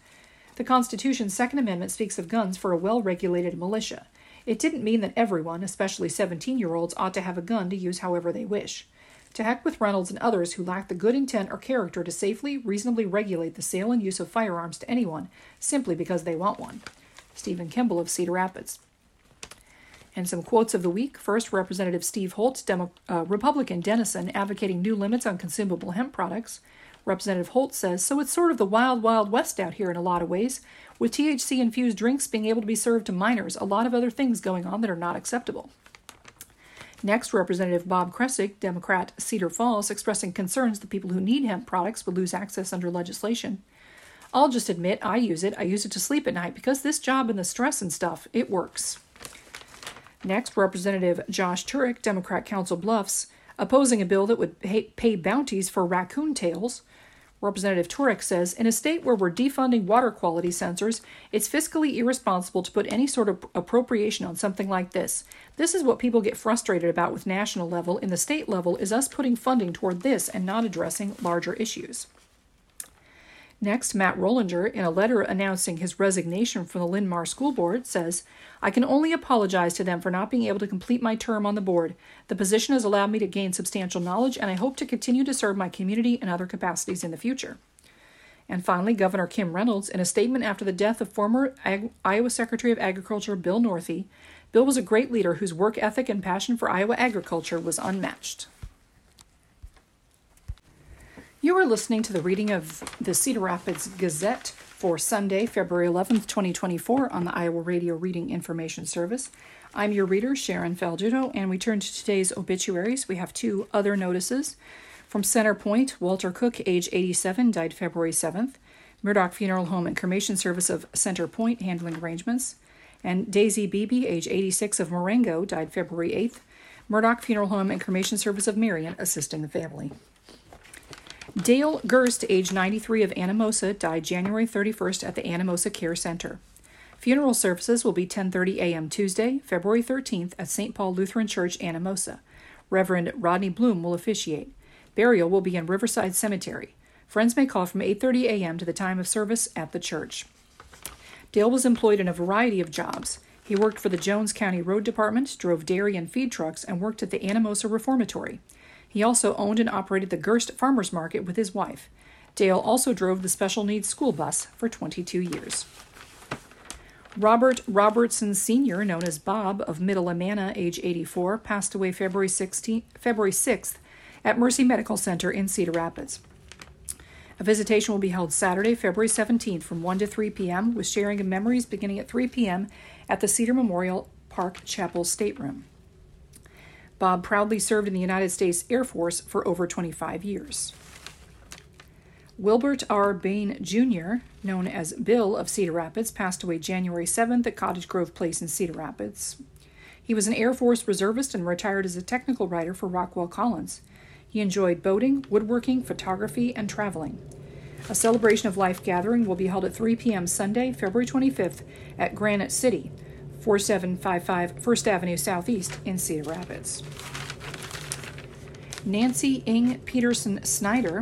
The Constitution's Second Amendment speaks of guns for a well-regulated militia. It didn't mean that everyone, especially 17-year-olds, ought to have a gun to use however they wish. To heck with Reynolds and others who lack the good intent or character to safely, reasonably regulate the sale and use of firearms to anyone, simply because they want one. Stephen Kimball of Cedar Rapids. And some quotes of the week. First, Representative Steve Holt, Republican Denison, advocating new limits on consumable hemp products. Representative Holt says, "So it's sort of the wild, wild west out here in a lot of ways, with THC-infused drinks being able to be served to minors, a lot of other things going on that are not acceptable." Next, Representative Bob Kressig, Democrat, Cedar Falls, expressing concerns that people who need hemp products would lose access under legislation. "I'll just admit, I use it. I use it to sleep at night because this job and the stress and stuff, it works." Next, Representative Josh Turek, Democrat, Council Bluffs, opposing a bill that would pay bounties for raccoon tails. Representative Turek says, "In a state where we're defunding water quality sensors, it's fiscally irresponsible to put any sort of appropriation on something like this. This is what people get frustrated about with national level. In the state level is us putting funding toward this and not addressing larger issues." Next, Matt Rollinger, in a letter announcing his resignation from the Linn Mar School Board, says, "I can only apologize to them for not being able to complete my term on the board. The position has allowed me to gain substantial knowledge, and I hope to continue to serve my community in other capacities in the future." And finally, Governor Kim Reynolds, in a statement after the death of former Iowa Secretary of Agriculture Bill Northey, "Bill was a great leader whose work ethic and passion for Iowa agriculture was unmatched." You are listening to the reading of the Cedar Rapids Gazette for Sunday, February 11th, 2024 on the Iowa Radio Reading Information Service. I'm your reader, Sharon Falduto, and we turn to today's obituaries. We have 2 other notices. From Center Point, Walter Cook, age 87, died February 7th. Murdoch Funeral Home and Cremation Service of Center Point, handling arrangements. And Daisy Beebe, age 86, of Marengo, died February 8th. Murdoch Funeral Home and Cremation Service of Marion, assisting the family. Dale Gerst, age 93, of Anamosa, died January 31st at the Anamosa Care Center. Funeral services will be 10:30 a.m. Tuesday, February 13th at St. Paul Lutheran Church, Anamosa. Reverend Rodney Bloom will officiate. Burial will be in Riverside Cemetery. Friends may call from 8:30 a.m. to the time of service at the church. Dale was employed in a variety of jobs. He worked for the Jones County Road Department, drove dairy and feed trucks, and worked at the Anamosa Reformatory. He also owned and operated the Gerst Farmers Market with his wife. Dale also drove the special needs school bus for 22 years. Robert Robertson Sr., known as Bob, of Middle Amana, age 84, passed away February 6th at Mercy Medical Center in Cedar Rapids. A visitation will be held Saturday, February 17th from 1 to 3 p.m. with sharing of memories beginning at 3 p.m. at the Cedar Memorial Park Chapel Stateroom. Bob proudly served in the United States Air Force for over 25 years. Wilbert R. Bain, Jr., known as Bill of Cedar Rapids, passed away January 7th at Cottage Grove Place in Cedar Rapids. He was an Air Force reservist and retired as a technical writer for Rockwell Collins. He enjoyed boating, woodworking, photography, and traveling. A celebration of life gathering will be held at 3 p.m. Sunday, February 25th at Granite City, 4755 First Avenue Southeast in Cedar Rapids. Nancy Ng Peterson Snyder,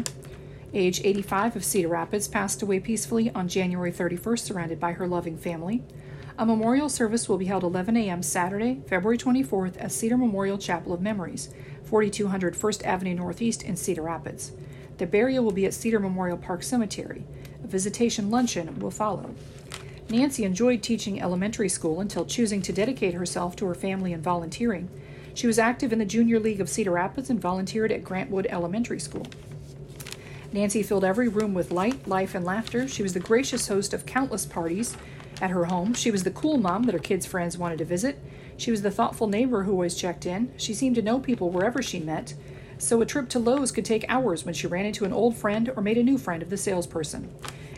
age 85, of Cedar Rapids, passed away peacefully on January 31st, surrounded by her loving family. A memorial service will be held 11 a.m. Saturday, February 24th, at Cedar Memorial Chapel of Memories, 4200 First Avenue Northeast in Cedar Rapids. The burial will be at Cedar Memorial Park Cemetery. A visitation luncheon will follow. Nancy enjoyed teaching elementary school until choosing to dedicate herself to her family and volunteering. She was active in the Junior League of Cedar Rapids and volunteered at Grantwood Elementary School. Nancy filled every room with light, life, and laughter. She was the gracious host of countless parties at her home. She was the cool mom that her kids' friends wanted to visit. She was the thoughtful neighbor who always checked in. She seemed to know people wherever she met, so a trip to Lowe's could take hours when she ran into an old friend or made a new friend of the salesperson.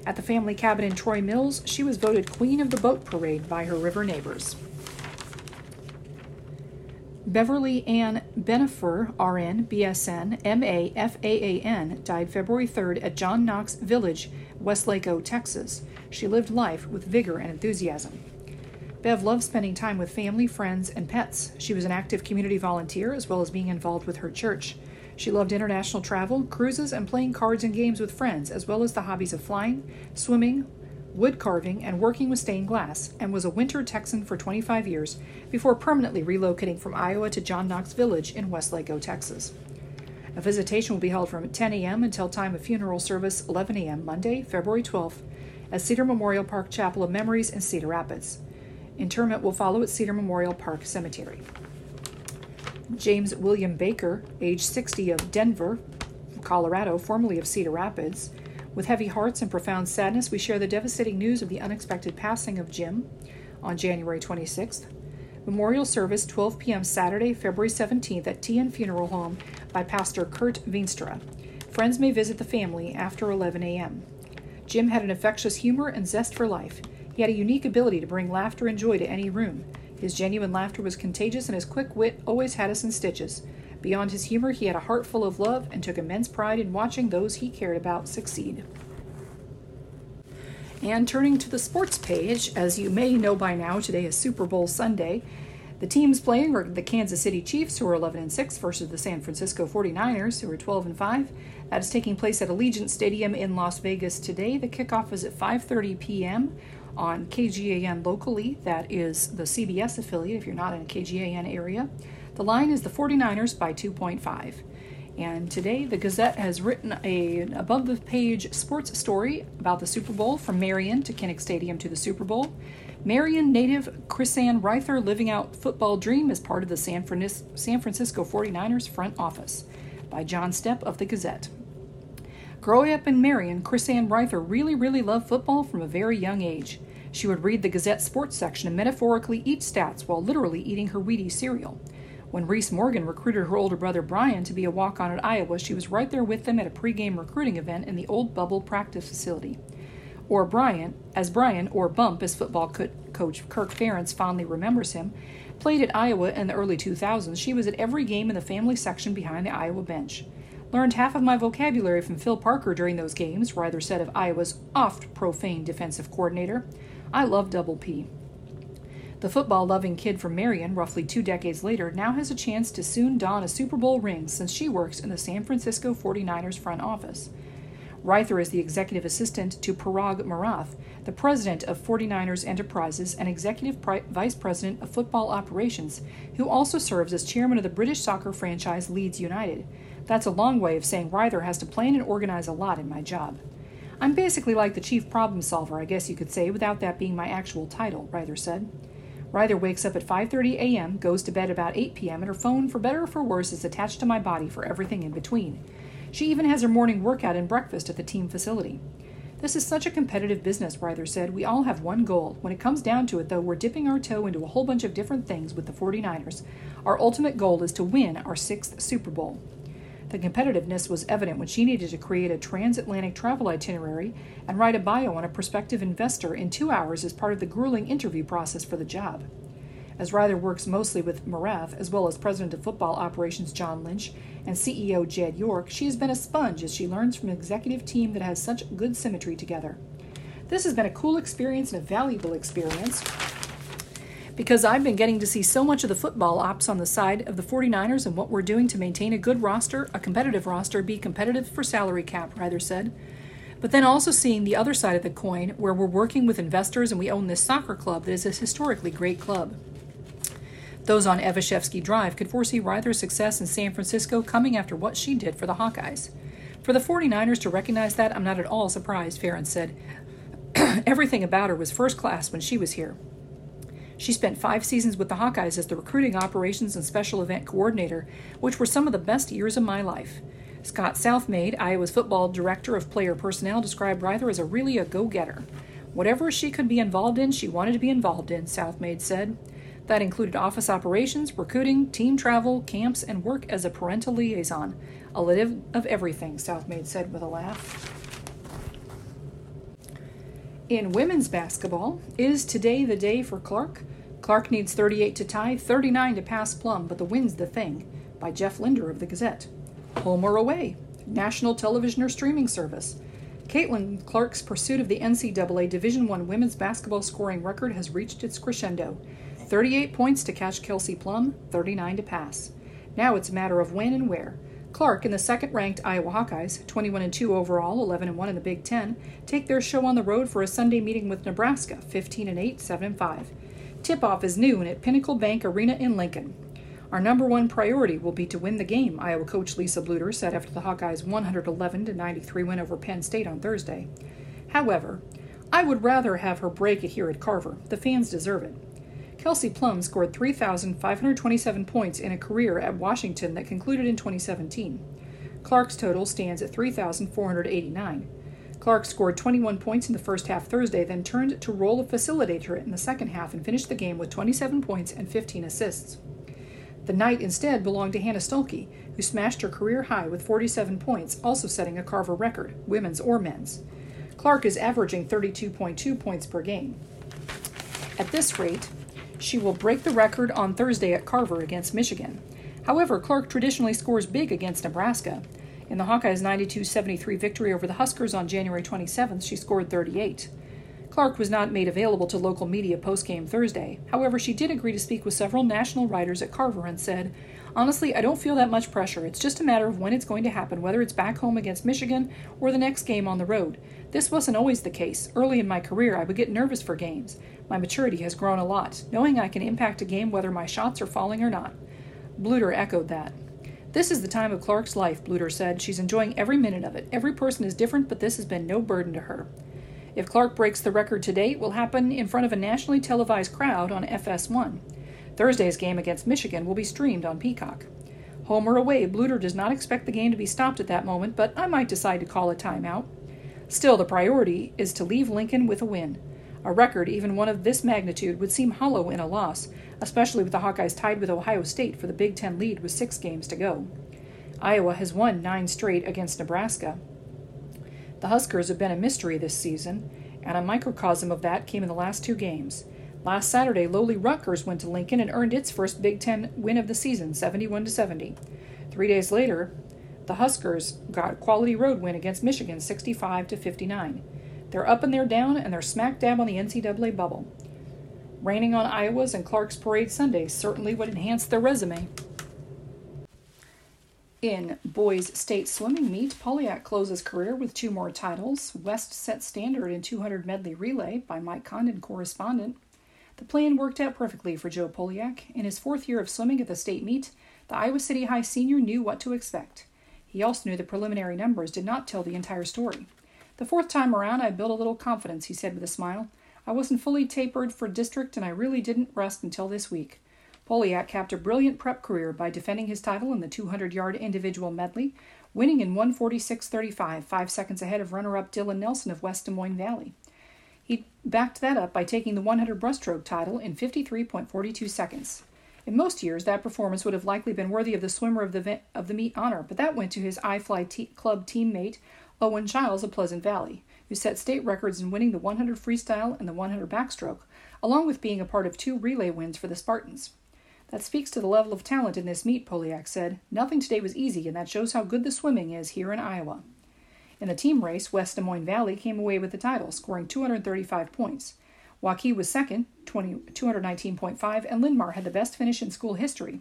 At the family cabin in Troy Mills, she was voted Queen of the Boat Parade by her river neighbors. Beverly Ann Benifer, RN, BSN, MA, FAAN, died February 3rd at John Knox Village, Westlake, Texas. She lived life with vigor and enthusiasm. Bev loved spending time with family, friends, and pets. She was an active community volunteer as well as being involved with her church. She loved international travel, cruises, and playing cards and games with friends, as well as the hobbies of flying, swimming, wood carving, and working with stained glass, and was a winter Texan for 25 years before permanently relocating from Iowa to John Knox Village in Westlake, Texas. A visitation will be held from 10 a.m. until time of funeral service 11 a.m. Monday, February 12th, at Cedar Memorial Park Chapel of Memories in Cedar Rapids. Interment will follow at Cedar Memorial Park Cemetery. James William Baker, age 60, of Denver, Colorado, formerly of Cedar Rapids. With heavy hearts and profound sadness, we share the devastating news of the unexpected passing of Jim on January 26th. Memorial service 12 p.m. Saturday, February 17th at TN Funeral Home by Pastor Kurt Veenstra. Friends may visit the family after 11 a.m. Jim had an infectious humor and zest for life. He had a unique ability to bring laughter and joy to any room. His genuine laughter was contagious, and his quick wit always had us in stitches. Beyond his humor, he had a heart full of love and took immense pride in watching those he cared about succeed. And turning to the sports page, as you may know by now, today is Super Bowl Sunday. The teams playing are the Kansas City Chiefs, who are 11-6, versus the San Francisco 49ers, who are 12-5. That is taking place at Allegiant Stadium in Las Vegas today. The kickoff is at 5:30 p.m. on KGAN locally. That is the CBS affiliate if you're not in a KGAN area. The line is the 49ers by 2.5. And today the Gazette has written an above-the-page sports story about the Super Bowl, from Marion to Kinnick Stadium to the Super Bowl. Marion native Chrisanne Reither living out football dream as part of the San Francisco 49ers front office, by John Stepp of the Gazette. Growing up in Marion, Chrisanne Reither really loved football from a very young age. She would read the Gazette sports section and metaphorically eat stats while literally eating her Wheaties cereal. When Reese Morgan recruited her older brother Brian to be a walk-on at Iowa, she was right there with them at a pregame recruiting event in the old Bubble practice facility. Or Brian, or Bump, as football coach Kirk Ferentz fondly remembers him, played at Iowa in the early 2000s. She was at every game in the family section behind the Iowa bench. Learned half of my vocabulary from Phil Parker during those games, Reither said of Iowa's oft-profane defensive coordinator. I love Double P. The football-loving kid from Marion, roughly 2 decades later, now has a chance to soon don a Super Bowl ring, since she works in the San Francisco 49ers front office. Reither is the executive assistant to Parag Marath, the president of 49ers Enterprises and executive vice president of football operations, who also serves as chairman of the British soccer franchise Leeds United. That's a long way of saying Reither has to plan and organize a lot in my job. I'm basically like the chief problem solver, I guess you could say, without that being my actual title, Reither said. Reither wakes up at 5:30 a.m., goes to bed about 8 p.m., and her phone, for better or for worse, is attached to my body for everything in between. She even has her morning workout and breakfast at the team facility. This is such a competitive business, Reither said. We all have one goal. When it comes down to it, though, we're dipping our toe into a whole bunch of different things with the 49ers. Our ultimate goal is to win our 6th Super Bowl. The competitiveness was evident when she needed to create a transatlantic travel itinerary and write a bio on a prospective investor in 2 hours as part of the grueling interview process for the job. As Reither works mostly with Marath, as well as President of Football Operations John Lynch and CEO Jed York, she has been a sponge as she learns from an executive team that has such good symmetry together. This has been a cool experience and a valuable experience, because I've been getting to see so much of the football ops on the side of the 49ers and what we're doing to maintain a good roster, a competitive roster, be competitive for salary cap, Reither said. But then also seeing the other side of the coin, where we're working with investors and we own this soccer club that is a historically great club. Those on Evashevsky Drive could foresee Reither's success in San Francisco coming after what she did for the Hawkeyes. For the 49ers to recognize that, I'm not at all surprised, Ferentz said. Everything about her was first class when she was here. She spent 5 seasons with the Hawkeyes as the recruiting operations and special event coordinator, which were some of the best years of my life. Scott Southmaid, Iowa's football director of player personnel, described Ryther as really a go-getter. Whatever she could be involved in, she wanted to be involved in, Southmaid said. That included office operations, recruiting, team travel, camps, and work as a parental liaison. A little of everything, Southmaid said with a laugh. In women's basketball, is today the day for Clark? Clark needs 38 to tie, 39 to pass Plum, but the win's the thing, by Jeff Linder of the Gazette. Home or away? National television or streaming service? Caitlin Clark's pursuit of the NCAA Division I women's basketball scoring record has reached its crescendo. 38 points to catch Kelsey Plum, 39 to pass. Now it's a matter of when and where. Clark and the second-ranked Iowa Hawkeyes, 21-2 overall, 11-1 in the Big Ten, take their show on the road for a Sunday meeting with Nebraska, 15-8, 7-5. Tip-off is noon at Pinnacle Bank Arena in Lincoln. Our number one priority will be to win the game, Iowa coach Lisa Bluter said after the Hawkeyes' 111-93 win over Penn State on Thursday. However, I would rather have her break it here at Carver. The fans deserve it. Kelsey Plum scored 3,527 points in a career at Washington that concluded in 2017. Clark's total stands at 3,489. Clark scored 21 points in the first half Thursday, then turned to role of facilitator in the second half and finished the game with 27 points and 15 assists. The night instead belonged to Hannah Stolke, who smashed her career high with 47 points, also setting a Carver record, women's or men's. Clark is averaging 32.2 points per game. At this rate, she will break the record on Thursday at Carver against Michigan. However, Clark traditionally scores big against Nebraska. In the Hawkeyes' 92-73 victory over the Huskers on January 27th, she scored 38. Clark was not made available to local media post-game Thursday. However, she did agree to speak with several national writers at Carver and said, "Honestly, I don't feel that much pressure. It's just a matter of when it's going to happen, whether it's back home against Michigan or the next game on the road. This wasn't always the case. Early in my career, I would get nervous for games. My maturity has grown a lot, knowing I can impact a game whether my shots are falling or not." Bluter echoed that. "This is the time of Clark's life," Bluter said. "She's enjoying every minute of it. Every person is different, but this has been no burden to her." If Clark breaks the record today, it will happen in front of a nationally televised crowd on FS1. Thursday's game against Michigan will be streamed on Peacock. Home or away, Bluter does not expect the game to be stopped at that moment, but I might decide to call a timeout. Still, the priority is to leave Lincoln with a win. A record, even one of this magnitude, would seem hollow in a loss, especially with the Hawkeyes tied with Ohio State for the Big Ten lead with 6 games to go. Iowa has won 9 straight against Nebraska. The Huskers have been a mystery this season, and a microcosm of that came in the last 2 games. Last Saturday, lowly Rutgers went to Lincoln and earned its first Big Ten win of the season, 71-70. 3 days later, the Huskers got a quality road win against Michigan, 65-59. They're up and they're down, and they're smack dab on the NCAA bubble. Raining on Iowa's and Clark's parade Sunday certainly would enhance their resume. In boys' state swimming meet, Polyak closes career with 2 more titles. West set standard in 200 medley relay by Mike Condon, correspondent. The plan worked out perfectly for Joe Polyak. In his 4th year of swimming at the state meet, the Iowa City High senior knew what to expect. He also knew the preliminary numbers did not tell the entire story. "The 4th time around, I built a little confidence," he said with a smile. "I wasn't fully tapered for district, and I really didn't rest until this week." Polyak capped a brilliant prep career by defending his title in the 200-yard individual medley, winning in 1:46:35, 5 seconds ahead of runner-up Dylan Nelson of West Des Moines Valley. He backed that up by taking the 100 breaststroke title in 53.42 seconds. In most years, that performance would have likely been worthy of the swimmer of the meet honor, but that went to his iFly Club teammate Owen Giles of Pleasant Valley, who set state records in winning the 100 freestyle and the 100 backstroke, along with being a part of 2 relay wins for the Spartans. "That speaks to the level of talent in this meet," Polyak said. "Nothing today was easy, and that shows how good the swimming is here in Iowa." In the team race, West Des Moines Valley came away with the title, scoring 235 points. Waukee was second, 219.5, and Linmar had the best finish in school history,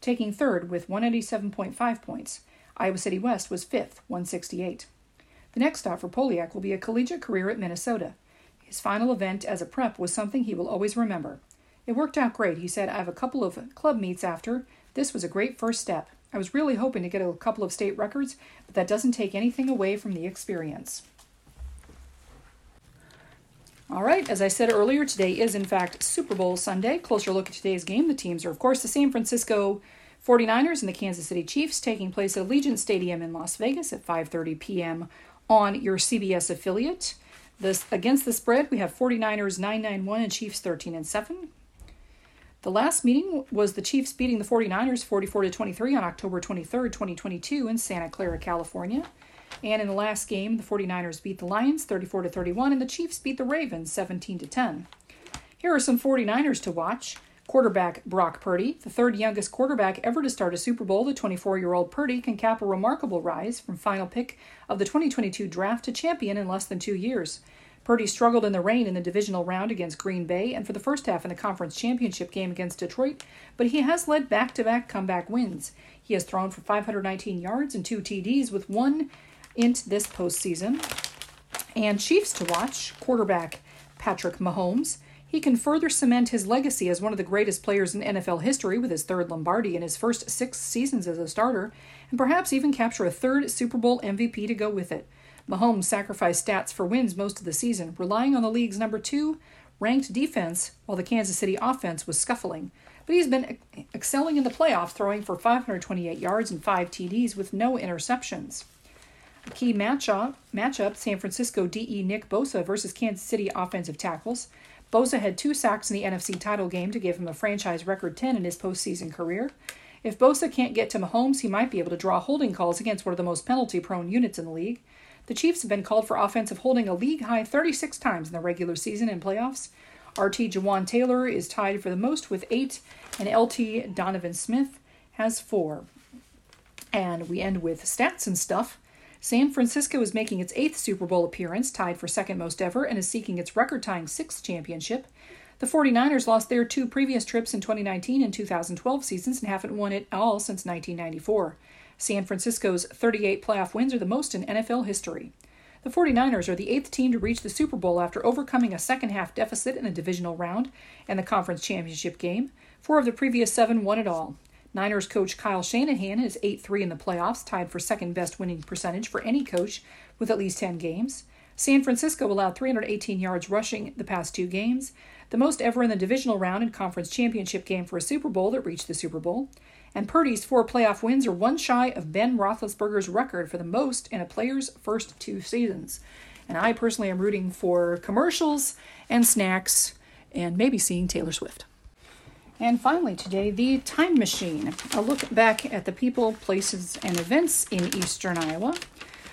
taking third with 187.5 points. Iowa City West was fifth, 168. The next stop for Polyak will be a collegiate career at Minnesota. His final event as a prep was something he will always remember. "It worked out great," he said. "I have a couple of club meets after. This was a great first step. I was really hoping to get a couple of state records, but that doesn't take anything away from the experience." All right, as I said earlier, today is in fact Super Bowl Sunday. Closer look at today's game. The teams are, of course, the San Francisco 49ers and the Kansas City Chiefs taking place at Allegiant Stadium in Las Vegas at 5:30 p.m. on your CBS affiliate. This, against the spread, we have 49ers 9-9-1 and Chiefs 13-7. The last meeting was the Chiefs beating the 49ers 44-23 on October 23rd, 2022 in Santa Clara, California. And in the last game, the 49ers beat the Lions 34-31 and the Chiefs beat the Ravens 17-10. Here are some 49ers to watch. Quarterback Brock Purdy, the third youngest quarterback ever to start a Super Bowl, the 24-year-old Purdy can cap a remarkable rise from final pick of the 2022 draft to champion in less than 2 years. Purdy struggled in the rain in the divisional round against Green Bay and for the first half in the conference championship game against Detroit, but he has led back-to-back comeback wins. He has thrown for 519 yards and 2 TDs with one in this postseason. And Chiefs to watch, quarterback Patrick Mahomes. He can further cement his legacy as one of the greatest players in NFL history with his third Lombardi in his first 6 seasons as a starter, and perhaps even capture a third Super Bowl MVP to go with it. Mahomes sacrificed stats for wins most of the season, relying on the league's number 2 ranked defense while the Kansas City offense was scuffling. But he's been excelling in the playoffs, throwing for 528 yards and 5 TDs with no interceptions. A key matchup, San Francisco DE Nick Bosa versus Kansas City offensive tackles. Bosa had 2 sacks in the NFC title game to give him a franchise record 10 in his postseason career. If Bosa can't get to Mahomes, he might be able to draw holding calls against one of the most penalty-prone units in the league. The Chiefs have been called for offensive holding a league-high 36 times in the regular season and playoffs. RT Jawan Taylor is tied for the most with 8, and LT Donovan Smith has 4. And we end with stats and stuff. San Francisco is making its 8th Super Bowl appearance, tied for second most ever, and is seeking its record-tying 6th championship. The 49ers lost their 2 previous trips in 2019 and 2012 seasons and haven't won it all since 1994. San Francisco's 38 playoff wins are the most in NFL history. The 49ers are the 8th team to reach the Super Bowl after overcoming a second-half deficit in a divisional round and the conference championship game. 4 of the previous 7 won it all. Niners coach Kyle Shanahan is 8-3 in the playoffs, tied for second-best winning percentage for any coach with at least 10 games. San Francisco allowed 318 yards rushing the past 2 games, the most ever in the divisional round and conference championship game for a Super Bowl that reached the Super Bowl. And Purdy's 4 playoff wins are one shy of Ben Roethlisberger's record for the most in a player's first 2 seasons. And I personally am rooting for commercials and snacks and maybe seeing Taylor Swift. And finally today, the Time Machine, a look back at the people, places, and events in eastern Iowa.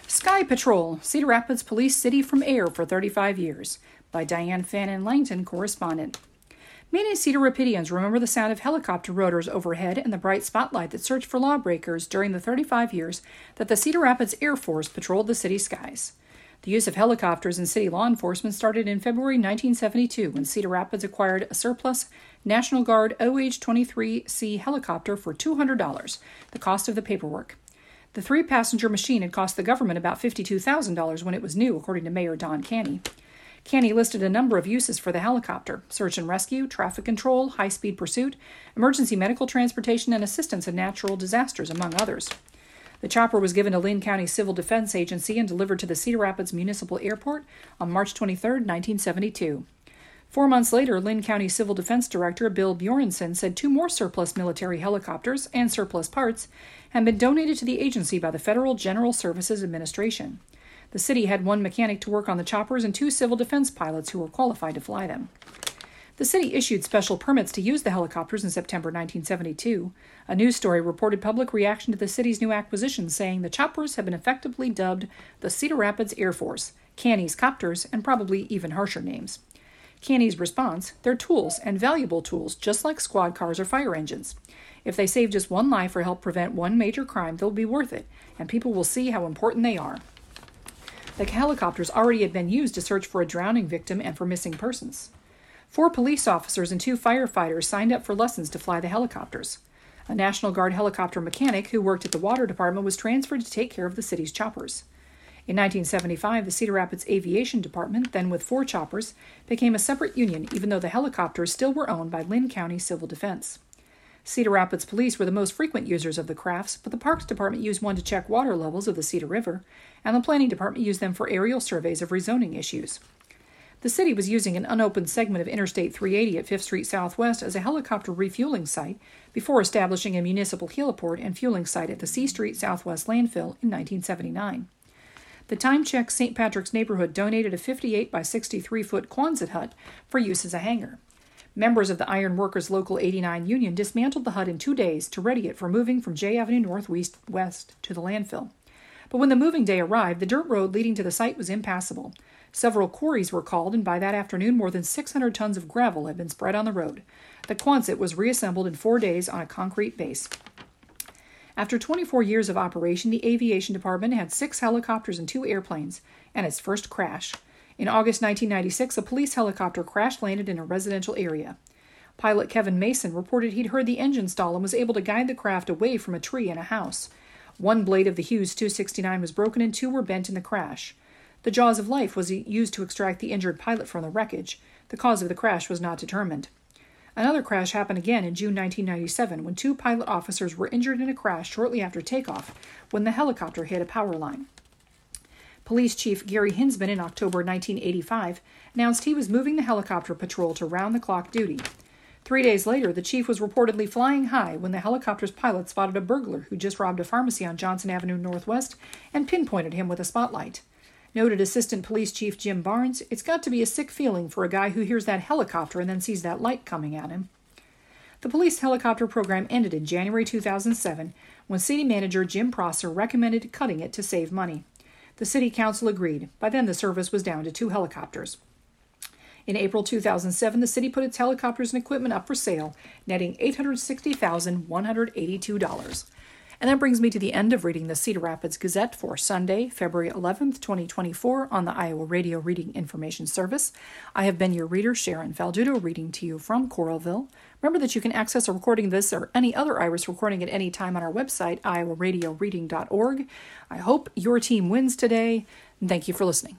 Sky Patrol, Cedar Rapids Police City from Air for 35 years, by Diane Fannin Langton, correspondent. Many Cedar Rapidians remember the sound of helicopter rotors overhead and the bright spotlight that searched for lawbreakers during the 35 years that the Cedar Rapids Air Force patrolled the city skies. The use of helicopters in city law enforcement started in February 1972 when Cedar Rapids acquired a surplus National Guard OH-23C helicopter for $200, the cost of the paperwork. The 3-passenger machine had cost the government about $52,000 when it was new, according to Mayor Don Caney. Caney listed a number of uses for the helicopter: search and rescue, traffic control, high-speed pursuit, emergency medical transportation, and assistance in natural disasters, among others. The chopper was given to Linn County Civil Defense Agency and delivered to the Cedar Rapids Municipal Airport on March 23, 1972. 4 months later, Linn County Civil Defense Director Bill Bjornson said 2 more surplus military helicopters and surplus parts had been donated to the agency by the Federal General Services Administration. The city had 1 mechanic to work on the choppers and 2 civil defense pilots who were qualified to fly them. The city issued special permits to use the helicopters in September 1972. A news story reported public reaction to the city's new acquisition, saying the choppers have been effectively dubbed the Cedar Rapids Air Force, Caney's Copters, and probably even harsher names. Caney's response: they're tools, and valuable tools, just like squad cars or fire engines. If they save just 1 life or help prevent 1 major crime, they'll be worth it, and people will see how important they are. The helicopters already had been used to search for a drowning victim and for missing persons. 4 police officers and 2 firefighters signed up for lessons to fly the helicopters. A National Guard helicopter mechanic who worked at the water department was transferred to take care of the city's choppers. In 1975, the Cedar Rapids Aviation Department, then with 4 choppers, became a separate union, even though the helicopters still were owned by Linn County Civil Defense. Cedar Rapids police were the most frequent users of the crafts, but the Parks Department used one to check water levels of the Cedar River, and the Planning Department used them for aerial surveys of rezoning issues. The city was using an unopened segment of Interstate 380 at 5th Street Southwest as a helicopter refueling site before establishing a municipal heliport and fueling site at the C Street Southwest landfill in 1979. The Time Check St. Patrick's neighborhood donated a 58 by 63-foot Quonset hut for use as a hangar. Members of the Iron Workers Local 89 Union dismantled the hut in 2 days to ready it for moving from J Avenue Northwest to the landfill. But when the moving day arrived, the dirt road leading to the site was impassable. Several quarries were called, and by that afternoon, more than 600 tons of gravel had been spread on the road. The Quonset was reassembled in 4 days on a concrete base. After 24 years of operation, the aviation department had 6 helicopters and 2 airplanes, and its first crash. In August 1996, a police helicopter crash-landed in a residential area. Pilot Kevin Mason reported he'd heard the engine stall and was able to guide the craft away from a tree and a house. 1 blade of the Hughes 269 was broken and 2 were bent in the crash. The Jaws of Life was used to extract the injured pilot from the wreckage. The cause of the crash was not determined. Another crash happened again in June 1997 when 2 pilot officers were injured in a crash shortly after takeoff when the helicopter hit a power line. Police Chief Gary Hinsman in October 1985 announced he was moving the helicopter patrol to round-the-clock duty. 3 days later, the chief was reportedly flying high when the helicopter's pilot spotted a burglar who just robbed a pharmacy on Johnson Avenue Northwest and pinpointed him with a spotlight. Noted Assistant Police Chief Jim Barnes, "It's got to be a sick feeling for a guy who hears that helicopter and then sees that light coming at him." The police helicopter program ended in January 2007 when City Manager Jim Prosser recommended cutting it to save money. The City Council agreed. By then, the service was down to 2 helicopters. In April 2007, the city put its helicopters and equipment up for sale, netting $860,182. And that brings me to the end of reading the Cedar Rapids Gazette for Sunday, February 11th, 2024, on the Iowa Radio Reading Information Service. I have been your reader, Sharon Falduto, reading to you from Coralville. Remember that you can access a recording of this or any other Iris recording at any time on our website, iowaradioreading.org. I hope your team wins today, and thank you for listening.